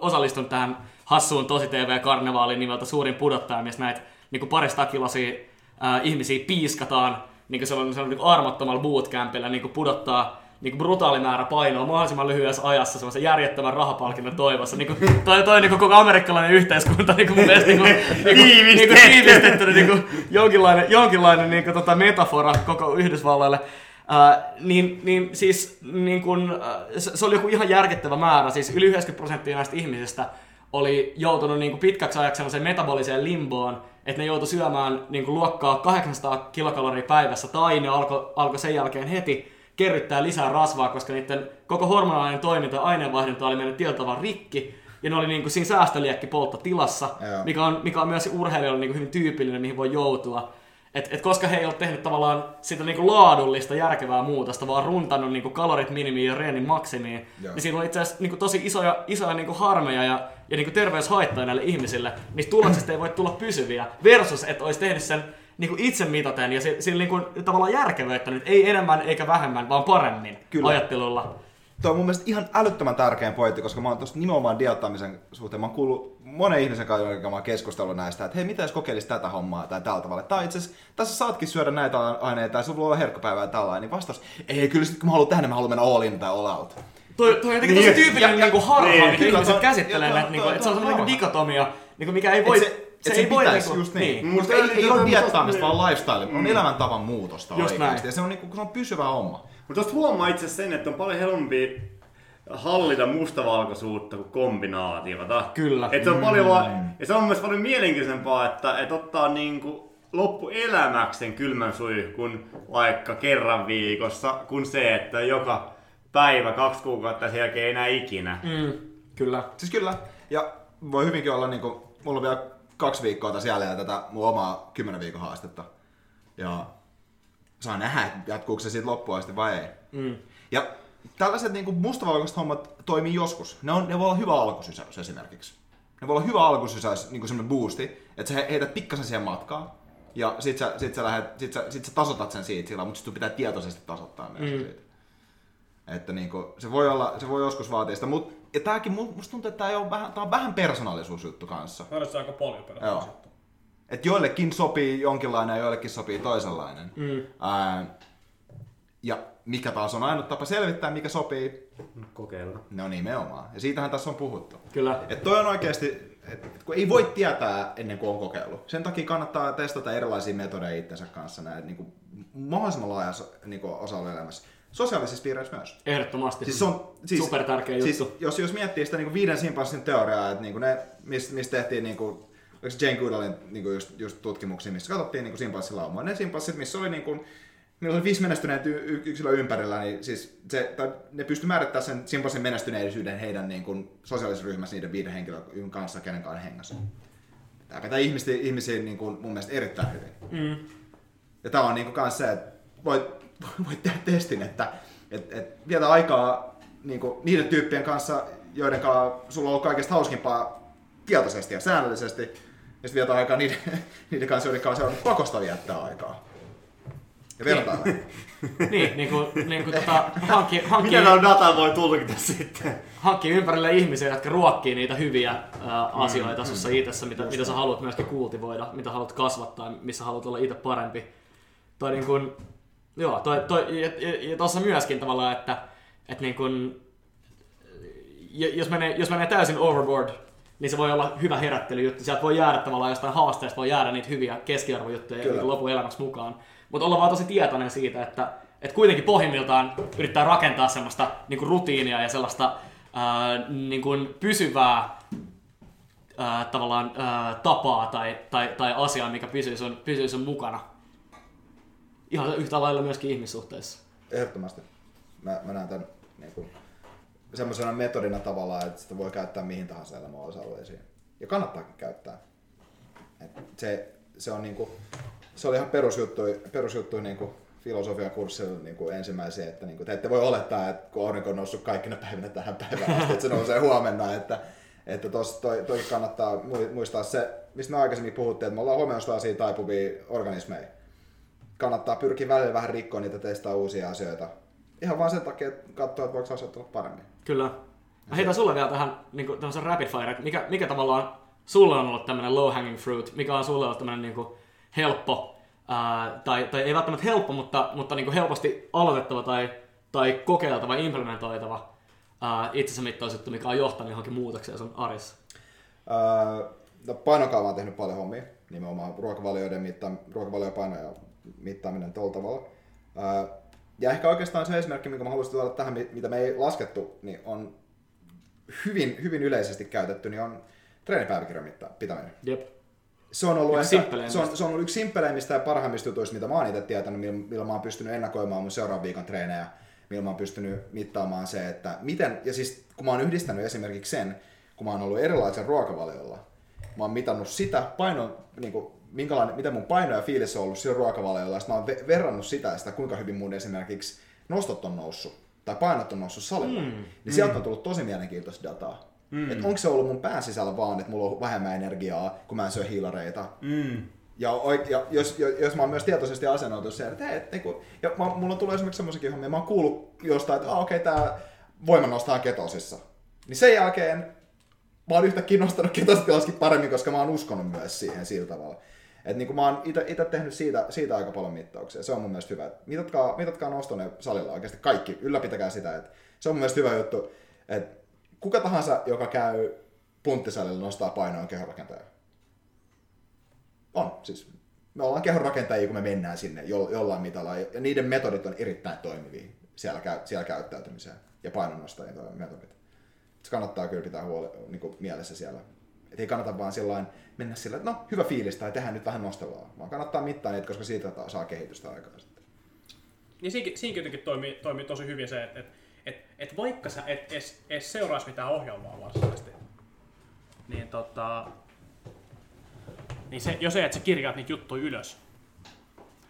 osallistunut tähän hassuun tosi-tv-karnevaaliin nimeltä suurin pudottaja, missä näitä niinku paristakilaisia äh, ihmisiä piiskataan niinku sellainen, sellainen niinku armottomalla bootcampilla niinku pudottaa niinku brutaali määrä painoa mahdollisimman lyhyessä ajassa semmoisen järjettömän rahapalkinnon toivossa. Niinku toi toi niinku koko amerikkalainen yhteiskunta niinku mun mielestä niinku niinku tiivistettynä niinku jonkinlainen jonkinlainen niinku tota metafora koko Yhdysvalloille. Äh, niin, niin siis niin kun, äh, se oli joku ihan järkyttävä määrä, siis yli yhdeksänkymmentä prosenttia näistä ihmisistä oli joutunut niin kun pitkäksi ajaksi sellaiseen metaboliseen limboon, että ne joutui syömään niin kun luokkaa kahdeksansataa kilokaloria päivässä tai ne alkoi alko sen jälkeen heti kerryttää lisää rasvaa, koska niiden koko hormonaalinen toiminta ja aineenvaihdunta oli mennyt tietyllä tavalla rikki ja ne oli niin kun siinä säästöliekki-polttotilassa, mikä on, mikä on myös urheilijoille niin kun hyvin tyypillinen, mihin voi joutua. Et, et koska he ei ole tehnyt tavallaan sitä niinku laadullista järkevää muutosta, vaan runtannut niinku kalorit minimiin ja reenin maksimiin, joo, niin siinä on itse asiassa niinku tosi isoja, isoja niinku harmeja ja, ja niinku terveyshaittoja näille ihmisille. Niistä tuloksista ei voi tulla pysyviä versus, että olisi tehnyt sen niinku itse mitaten ja siinä niinku tavallaan järkevöittänyt, ei enemmän eikä vähemmän, vaan paremmin, kyllä, ajattelulla. Tuo on mun mielestä ihan älyttömän tärkein pointti, koska mä oon tuosta nimenomaan diettaamisen suhteen, mä oon kuullut monen ihmisen kanssa, joka mä oon keskustellut näistä, että hei, mitä jos kokeilisi tätä hommaa tai tällä tavalla, tai itse asiassa tässä saatkin syödä näitä aineita tai sulla voi olla herkkopäivää ja tällainen, niin vastaus, ei kyllä sit kun mä haluan tehdä, mä haluan mennä all in tai all out. Toi, toi on jotenkin niin, tosi tyypillinen niinku harha, niin, että ihmiset to, käsittelee, että niinku, et se on semmoinen dikotomia, niinku mikä ei voi... Se, Se, se ei voi niinku just niin. niin. Mutta ei, ei, ei ole diettaamista, vaan lifestyle, mm. on elämäntavan muutosta oikeasti. Ja se on niinku se on pysyvä homma. Mutta tuosta huomaa itse sen, että on paljon helpompi hallita mustavalkoisuutta kuin kombinaatiota. Kyllä. Et se on mm. paljon va- ja se on myös paljon mielenkiintoisempaa, että et ottaa niinku loppuelämäksi sen kylmän suihkun vaikka kerran viikossa, kun se, että joka päivä kaksi kuukautta sen jälkeen ei enää ikinä. Mm. Kyllä. Siis kyllä. Ja voi hyvinkin olla niinku mulla on vielä kaksi viikkoa tässä jäljellä tätä mun omaa kymmenen viikon haastetta. Ja saa nähdä, jatkuuko se siitä loppuun asti vai ei. Mm. Ja tällaiset niin mustavalkoiset hommat toimii joskus. Ne, on, ne voi olla hyvä alkusysäys esimerkiksi. Ne voi olla hyvä alkusysäys, niin kuin semmoinen boosti, että sä heität pikkasen siihen matkaan. Ja sit sä, sit sä, lähet, sit sä, sit sä tasotat sen siitä sillä, mutta sit sun pitää tietoisesti tasoittaa myös mm. siitä. Että niin kuin, se, voi olla, se voi joskus vaatia sitä. Mut, ja tääkin, musta tuntuu, että tää on vähän, tää on vähän persoonallisuusjuttu kanssa. Mä olen aika paljon persoonallisuutta. Että joillekin sopii jonkinlainen ja joillekin sopii toisenlainen. Mm. Ää, ja mikä taas on ainut tapa selvittää, mikä sopii? Kokeilla. No nimenomaan. Ja siitähän tässä on puhuttu. Kyllä. Että toi on oikeesti, et, kun ei voi tietää ennen kuin on kokeillut. Sen takia kannattaa testata erilaisia metodeja itsensä kanssa näin, niin kuin mahdollisimman laajassa niin kuin osalla elämässä. Sosiaalisissa piireissä myös. Ehdottomasti. Siis se on siis, super tärkeä juttu. Siis, jos, jos miettii sitä niinku viiden simpanssin teoriaa, että niinku ne, missä mis tehtiin niinku, Jane Goodallin niinku just, just tutkimuksia, missä katsottiin niinku simpanssilaumaa. Ne simpanssit, missä oli, niinku, oli viisi menestyneet y- yksilöä ympärillä, niin siis se, ne pysty määrittämään sen simpanssin menestyneisyyden heidän niinku, sosiaalisessa ryhmässä niiden viiden henkilön kanssa, kenenkaan hengässä. Tämä pitää ihmisiä, ihmisiä niinku, mun mielestä erittäin hyvin. Mm. Ja tämä on niinku, kans se, että voit... Voit tehdä testin, että et, et vietä aikaa niinku, niiden tyyppien kanssa, joiden kanssa sulla on ollut kaikista hauskimpaa tietoisesti ja säännöllisesti, ja sitten vietä aikaa niiden, niiden kanssa, joiden kanssa on pakosta viettää aikaa. Ja vertailla. Niin, niin kuin niin tota, hankki... hankki Miten on data voi tulkita sitten? Hankki ympärille ihmisiä, jotka ruokkii niitä hyviä ää, asioita mm, sussa mm, itessä, mitä, mitä sä haluat myöskin kultivoida, mitä haluat kasvattaa, missä haluat olla itse parempi. Tai niin kuin... Joo, toi, toi, ja, ja, ja tuossa myöskin tavallaan, että, että niin kun, jos, menee, jos menee täysin overboard, niin se voi olla hyvä herättelyjuttu. Sieltä voi jäädä tavallaan jostain haasteesta, voi jäädä niitä hyviä keskiarvojuttuja ja lopuelämäksi mukaan. Mutta olla vaan tosi tietoinen siitä, että, että kuitenkin pohjimmiltaan yrittää rakentaa semmoista niin kuin rutiinia ja sellaista ää, niin kuin pysyvää ää, tavallaan ää, tapaa tai, tai, tai asiaa, mikä pysyy sun, pysyy sun mukana. Ihan yhtä lailla myöskin ihmissuhteissa. Ehdottomasti. Mä, mä näen tämän niin kuin semmoisena metodina tavallaan, että sitä voi käyttää mihin tahansa elämän osa-alueisiin. Ja kannattaakin käyttää. Et se, se, on niin kuin, se oli ihan perusjuttu, perusjuttu niin kuin filosofian kurssilla niin kuin ensimmäisiä, että niin kuin, te ette voi olettaa, että kun aurinko on noussut kaikkina päivinä tähän päivään asti, että se nousee huomenna. Että, että tos, toi, toi kannattaa muistaa se, mistä me aikaisemmin puhuttiin, että me ollaan homeostaasiin taipuvia organismeja. Kannattaa pyrkiä välillä vähän rikkoa niitä, testaa uusia asioita. Ihan vaan sen takia, että katsoo, että voiko asiat olla paremmin. Kyllä. Heitä sulle vielä tähän niin kuin, tämmöisen rapid fire, mikä, mikä tavallaan sulle on ollut tämmöinen low hanging fruit, mikä on sulle ollut tämmöinen niin kuin helppo, ää, tai, tai ei välttämättä helppo, mutta, mutta niin kuin helposti aloitettava tai, tai kokeiltava, implementoitava ää, itsensä mittausjuttu, mikä on johtanut johonkin muutokseen sun arissa? Ää, painokaava on tehnyt paljon hommia, nimenomaan ruokavalioiden mitta, ruokavaliopainoja mittaaminen tuolla tavalla. Ää, ja ehkä oikeastaan se esimerkki, minkä mä haluaisin tuoda tähän, mitä me ei laskettu, niin on hyvin, hyvin yleisesti käytetty, niin on treenipäiväkirjan pitäminen. Jep. Se on ollut yksi simpeleimmistä. yksi simpeleimmistä ja parhaimmista jutuista, mitä mä oon itse tietänyt, millä mä oon pystynyt ennakoimaan mun seuraavan viikon treenejä, millä mä oon pystynyt mittaamaan se, että miten, ja siis kun mä oon yhdistänyt esimerkiksi sen, kun mä oon ollut erilaisen ruokavaliolla, mä oon mitannut sitä painoa, niin kuin, minkälainen, mitä mun paino ja fiilis on ollut sillä ruokavaliolla, ja mä oon ve- verrannut sitä, sitä, kuinka hyvin mun esimerkiksi nostot on noussut, tai painot on noussut salilla, mm, niin mm. sieltä on tullut tosi mielenkiintoista dataa. Mm. Että onko se ollut mun pään sisällä vaan, että mulla on vähemmän energiaa, kun mä en syö hiilareita. Mm. Ja, oike- ja jos, jos, jos mä oon myös tietoisesti asennoitu siihen, että hei, niin ja mä, mulla tulee esimerkiksi semmoisiakin hommia, mä oon kuullut jostain, että ah, okei, okay, tää voima nostaa ketosissa. Niin sen jälkeen mä oon yhtäkkiä nostanut ketostilaskin paremmin, koska mä oon uskonut myös siihen sillä tavalla. Että niin mä oon itse tehnyt siitä, siitä aika paljon mittauksia. Se on mun mielestä hyvä. Mitatkaa, mitatkaa nostoneet salilla oikeasti kaikki. Ylläpitäkää sitä. Että se on mun mielestä hyvä juttu. Että kuka tahansa, joka käy punttisalilla, nostaa painoa kehonrakentaja. On. Siis me ollaan kehonrakentajia, kun me mennään sinne jollain mitalla. Ja niiden metodit on erittäin toimivia siellä, käy, siellä käyttäytymiseen ja painonnostajien metodit. Se kannattaa kyllä pitää huoli, niin kuin mielessä siellä. Et ei kannata vaan sillain mennä sillä, että no hyvä fiilis tai tehdään nyt vähän nostelua, vaan kannattaa mittaa niitä, koska siitä saa kehitystä aikaa sitten. Niin siinä, siinä kuitenkin toimii, toimii tosi hyvin se, että et, et, et vaikka sä et edes, edes seuraisi mitään ohjelmaa varsinaisesti, niin, tota, niin se, jos ei, että sä kirjaat niitä juttuja ylös,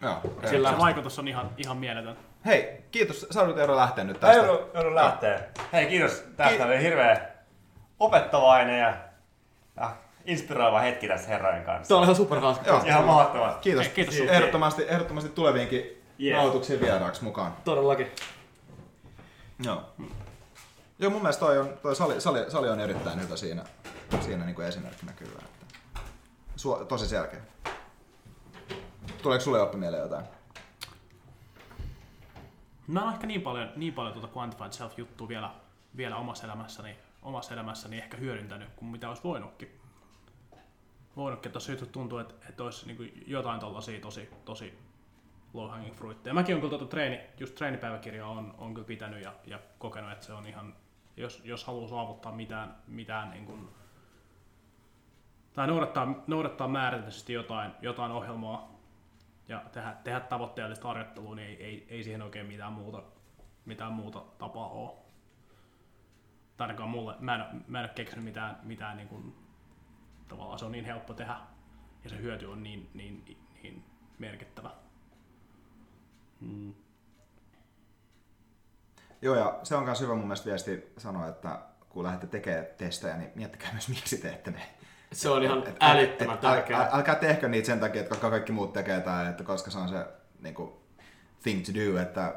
joo, sillä vaikutus on ihan, ihan mieletön. Hei, kiitos, sä olet Eero lähteä nyt tästä. Eero, Eero lähtee. Hei, kiitos tästä, oli Ki- hirveä opettavainen ja ja inspiroiva hetki tässä herrojen kanssa. Tämä on ihan superhauska. Ihan mahtavaa. Kiitos. Ei, kiitos. Ehdottomasti, ehdottomasti tuleviinkin yeah. nautuksiin vieraaksi mukaan. Todellakin. Joo. Joo, mun mielestä toi, on, toi sali, sali, sali on erittäin hyvä siinä, siinä niin kuin esimerkkinä kyllä. Että Suo, tosi selkeä. Tuleeko sulle oppi mieleen jotain? Mä oon ehkä niin paljon, niin paljon tuota Quantified Self-juttua vielä, vielä omassa elämässäni. omassa elämässäni ehkä hyödyntänyt kuin mitä olisi voinutkin. Voinutkin, että syytä tuntuu, että, että olisi niin kuin jotain tollaisia tosi, tosi low hanging fruitteja. Mäkin olen kyllä tuota treeni, just treenipäiväkirja on, on kyllä pitänyt ja, ja kokenut, että se on ihan, jos, jos haluaa saavuttaa mitään, mitään niin kuin, tai noudattaa, noudattaa määrätisesti jotain, jotain ohjelmaa ja tehdä, tehdä tavoitteellista harjoittelua, niin ei, ei, ei siihen oikein mitään muuta, mitään muuta tapaa ole. Ainakaan mulle. Mä en, mä en ole keksinyt mitään, mitään niin kuin, tavallaan se on niin helppo tehdä ja se hyöty on niin, niin, niin merkittävä. Mm. Joo, ja se on myös hyvä mun mielestä viesti sanoa, että kun lähdette tekemään testejä, niin miettikää myös miksi teette ne. Se on ihan älyttömän tärkeää. Äl, älkää tehkö niitä sen takia, että kaikki muut tekee tai että koska se on se niin kuin, thing to do, että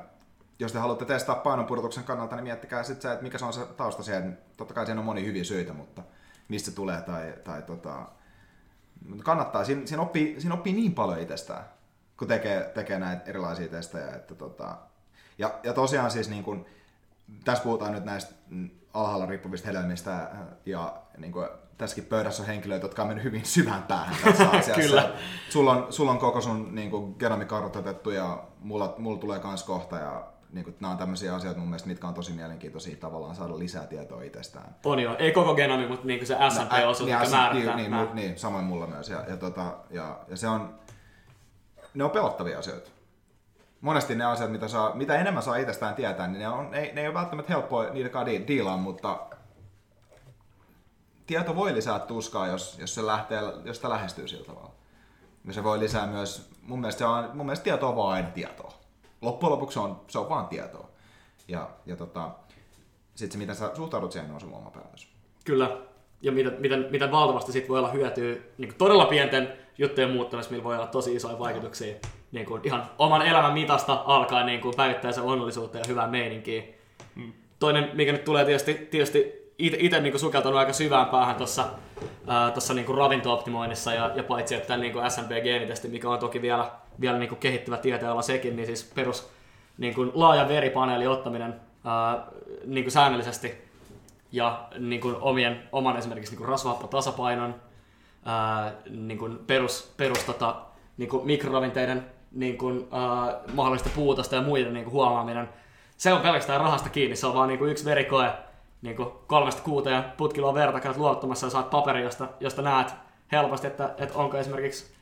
jos te haluatte testaa painonpudotuksen kannalta, niin miettikää sitten se, että mikä se on se tausta siihen. Totta kai siinä on moni hyviä syitä, mutta mistä se tulee tai, tai tota... kannattaa. Siin, siinä, oppii, siinä oppii niin paljon itsestään, kun tekee, tekee näitä erilaisia testejä. Että tota... ja, ja tosiaan siis niin kun, tässä puhutaan nyt näistä alhaalla riippuvista hedelmistä ja niin kun, tässäkin pöydässä on henkilöitä, jotka on mennyt hyvin syvään päähän tässä asiassa. Kyllä. Sulla on, sulla on koko sun niin kun, genomikartoitettu ja mulla, mulla tulee kans kohta ja niin kuin, nämä on tämmöisiä asioita mun mielestä, mitkä on tosi mielenkiintoisia tavallaan saada lisää tietoa itsestään. On joo, ei koko genomi, mutta niin kuin se S M P-osuus, mikä määrittää. Niin, niin, niin, samoin mulla myös. Ja, ja, tota, ja, ja se on, ne on pelottavia asioita. Monesti ne asiat, mitä, saa, mitä enemmän saa itsestään tietää, niin ne, on, ne, ne ei ole välttämättä helppoa niidenkaan diilaa, mutta tieto voi lisää tuskaa, jos, jos se lähtee, jos sitä lähestyy sillä tavalla. Ja se voi lisää myös, mun mielestä, se on, mun mielestä tietoa on vaan aina tietoa. Loppujen lopuksi se on, se on vaan tietoa. Ja, ja tota, sitten se, miten sä suhtaudut siihen, on sun oma päätös. Kyllä. Ja miten, miten, miten valtavasti siitä voi olla hyötyä niin todella pienten juttujen muuttamisessa, millä voi olla tosi isoja vaikutuksia. Niin kuin ihan oman elämän mitasta alkaa niin kuin päivittäisen onnellisuutta ja hyvää meininkiä. Hmm. Toinen, mikä nyt tulee tietysti, tietysti itse niin sukeltanut aika syvään päähän tuossa äh, niin ravinto-optimoinnissa ja, ja paitsi että tämän niin kuin S M P-geenitesti, mikä on toki vielä, vielä niin kuin kehittyvä tieteellä sekin, niin siis perus niin kuin laaja veripaneelin ottaminen äh, niin kuin säännöllisesti ja niin kuin omien, oman esimerkiksi niin kuin rasvahappotasapainon äh, niin kuin perus, perus tota, niin kuin mikroravinteiden niin kuin, äh, mahdollista puutosta ja muiden niin kuin, huomaaminen. Se on pelkästään rahasta kiinni, se on vaan niin kuin, yksi verikoe, niin kuin, kolmesta kuuteen putkiloa verta, käyt luovuttamassa ja saat paperi, josta, josta näet helposti, että, että onko esimerkiksi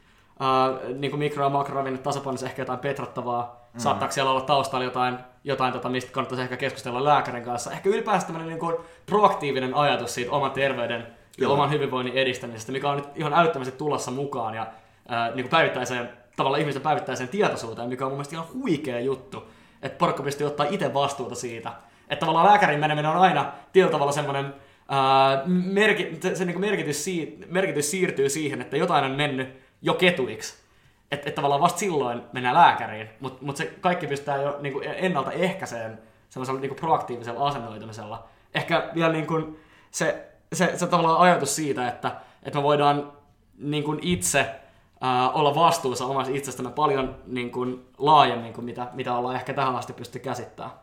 äh, niin kuin mikro- ja makroravinnet tasapainossa ehkä jotain petrattavaa, mm-hmm. saattaako siellä olla taustalla jotain, jotain tota, mistä kannattaisi ehkä keskustella lääkärin kanssa. Ehkä ylipäänsä tämmöinen niin kuin, proaktiivinen ajatus siitä oman terveyden ja oman hyvinvoinnin edistämisestä, mikä on nyt ihan älyttömästi tulossa mukaan ja äh, niin kuin päivittäiseen tavallaan ihmisten päivittäiseen tietoisuuteen, mikä on mun mielestä ihan huikea juttu, että porukka pystyy ottaa itse vastuuta siitä. Että tavallaan lääkärin meneminen on aina tietyllä tavalla semmoinen, ää, merki, se, se niin merkitys, sii, merkitys siirtyy siihen, että jotain on mennyt jo ketuiksi. Että et tavallaan vasta silloin mennään lääkäriin, mutta mut se kaikki pystytään jo niin ennaltaehkäiseen semmoisella niin proaktiivisella asennoitumisella. Ehkä vielä niin kuin se, se, se tavallaan ajatus siitä, että et me voidaan niin kuin itse Äh, olla vastuussa omasta itsestämme paljon niin kuin, laajemmin kuin mitä, mitä ollaan ehkä tähän asti pysty käsittämään.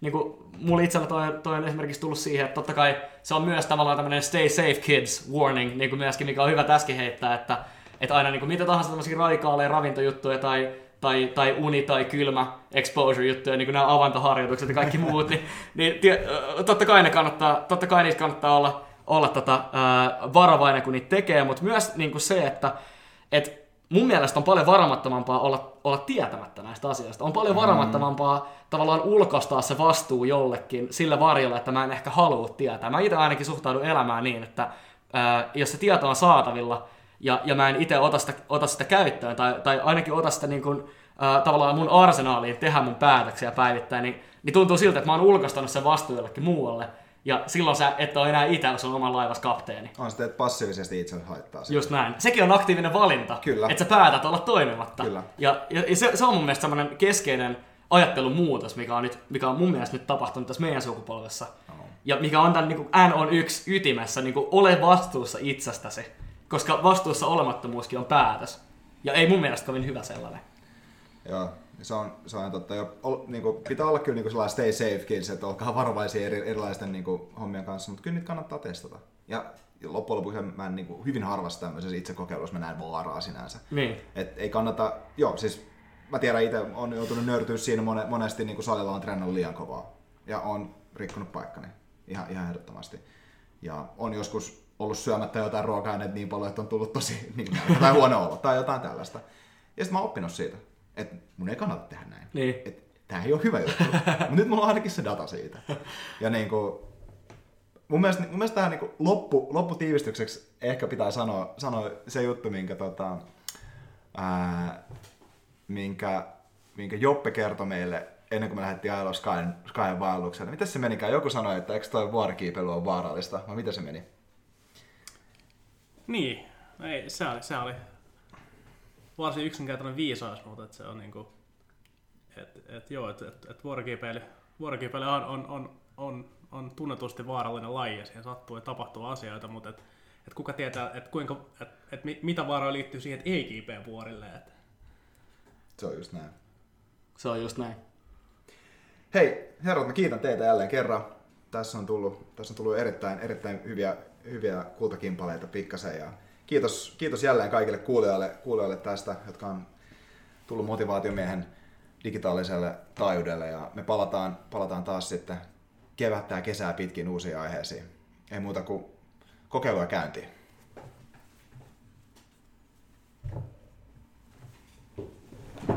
Niin kuin, mulla itsellä toi, toi on esimerkiksi tullut siihen, että totta kai se on myös tavallaan tämmöinen stay safe kids warning, niin kuin myöskin, mikä on hyvä tässäkin heittää, että, että aina niin kuin, mitä tahansa tämmöisiä radikaaleja ravintojuttuja tai, tai, tai uni tai kylmä exposure-juttuja, niin kuin nämä avantoharjoitukset ja kaikki muut, niin, niin totta kai ne kannattaa, totta kai niitä kannattaa olla, olla tota, äh, varovainen, kun niitä tekee, mutta myös niin kuin se, että et mun mielestä on paljon varmattomampaa olla, olla tietämättä näistä asioista. On paljon varmattomampaa tavallaan ulkostaa se vastuu jollekin sillä varjolla, että mä en ehkä halua tietää. Mä itse ainakin suhtaudun elämään niin, että ää, jos se tieto on saatavilla ja, ja mä en itse ota sitä, ota sitä käyttöön tai, tai ainakin ota sitä niin kun, ää, tavallaan mun arsenaaliin tehdä mun päätöksiä päivittäin, niin, niin tuntuu siltä, että mä oon ulkostanut sen vastuun jollekin muualle. Ja silloin sä et ole enää itse sun oman laivas kapteeni. On se, että passiivisesti itse haittaa sitä. Just näin. Sekin on aktiivinen valinta, Kyllä. että sä päätät olla toimimatta. Kyllä. Ja, ja se, se on mun mielestä semmoinen keskeinen ajattelun muutos, mikä on, nyt, mikä on mun mielestä nyt tapahtunut tässä meidän sukupolvessa. No. Ja mikä on tämän niin N on yksi ytimessä, niin ole vastuussa itsestäsi. Koska vastuussa olemattomuuskin on päätös. Ja ei mun mielestä kovin hyvä sellainen. Joo. Se on, se on totta. Jo, ol, niinku, pitää olla kyllä niinku sellainen stay safe kids, että olkaa varovaisia eri, erilaisten niinku, hommien kanssa, mutta kyllä niitä kannattaa testata. Ja, ja loppujen lopuksi mä en, niinku, hyvin harvassa tämmöisessä itsekokeilussa mä näen vaaraa sinänsä. Niin. Et ei kannata, joo siis mä tiedän itse, on joutunut nöyrtyä siinä mon, monesti niinku salilla on treenannut liian kovaa. Ja on rikkonut paikkani ihan, ihan ehdottomasti. Ja on joskus ollut syömättä jotain ruoka-aineet niin paljon, että on tullut tosi niin, jotain huono olo tai jotain tällaista. Ja sit mä oon oppinut siitä. Et mun ei kannata tehdä näin. Niin. Et tää ei oo hyvä juttu. Mut nyt mulla on ainakin se data siitä. Ja niinku, mun mielestä, mun mielestä tähän niinku loppu, lopputiivistykseksi ehkä pitää sanoa, sanoa se juttu, minkä, tota, ää, minkä, minkä Joppe kertoi meille ennen kuin me lähdettiin Isle of Skyen, Skyen vaellukseen. Miten se menikään? Joku sanoi, että eikö toi vuorikiipely on vaarallista? Vai miten se meni? Niin, ei, se oli. Se oli. Varsin yksinkertainen viisaus, mutta että se on niinku että että joo että että et vuorikiipeily, vuorikiipeily on, on on on on tunnetusti vaarallinen laji ja siihen sattuu ja tapahtuu asioita, mutta että et kuka tietää että kuinka että et mitä vaaraa liittyy siihen että ei kiipeä vuorille, että se on just näin. Se on just näin. Hei, herrat, mä kiitän teitä jälleen kerran. Tässä on tullut tässä on tullut erittäin erittäin hyviä hyviä kultakimpaleita pikkasen ja Kiitos, kiitos jälleen kaikille kuulijoille, kuulijoille tästä, jotka on tullut motivaatiomiehen digitaaliselle taajuudelle ja me palataan, palataan taas sitten kevättä ja kesää pitkin uusiin aiheisiin. Ei muuta kuin kokeilua käyntiin.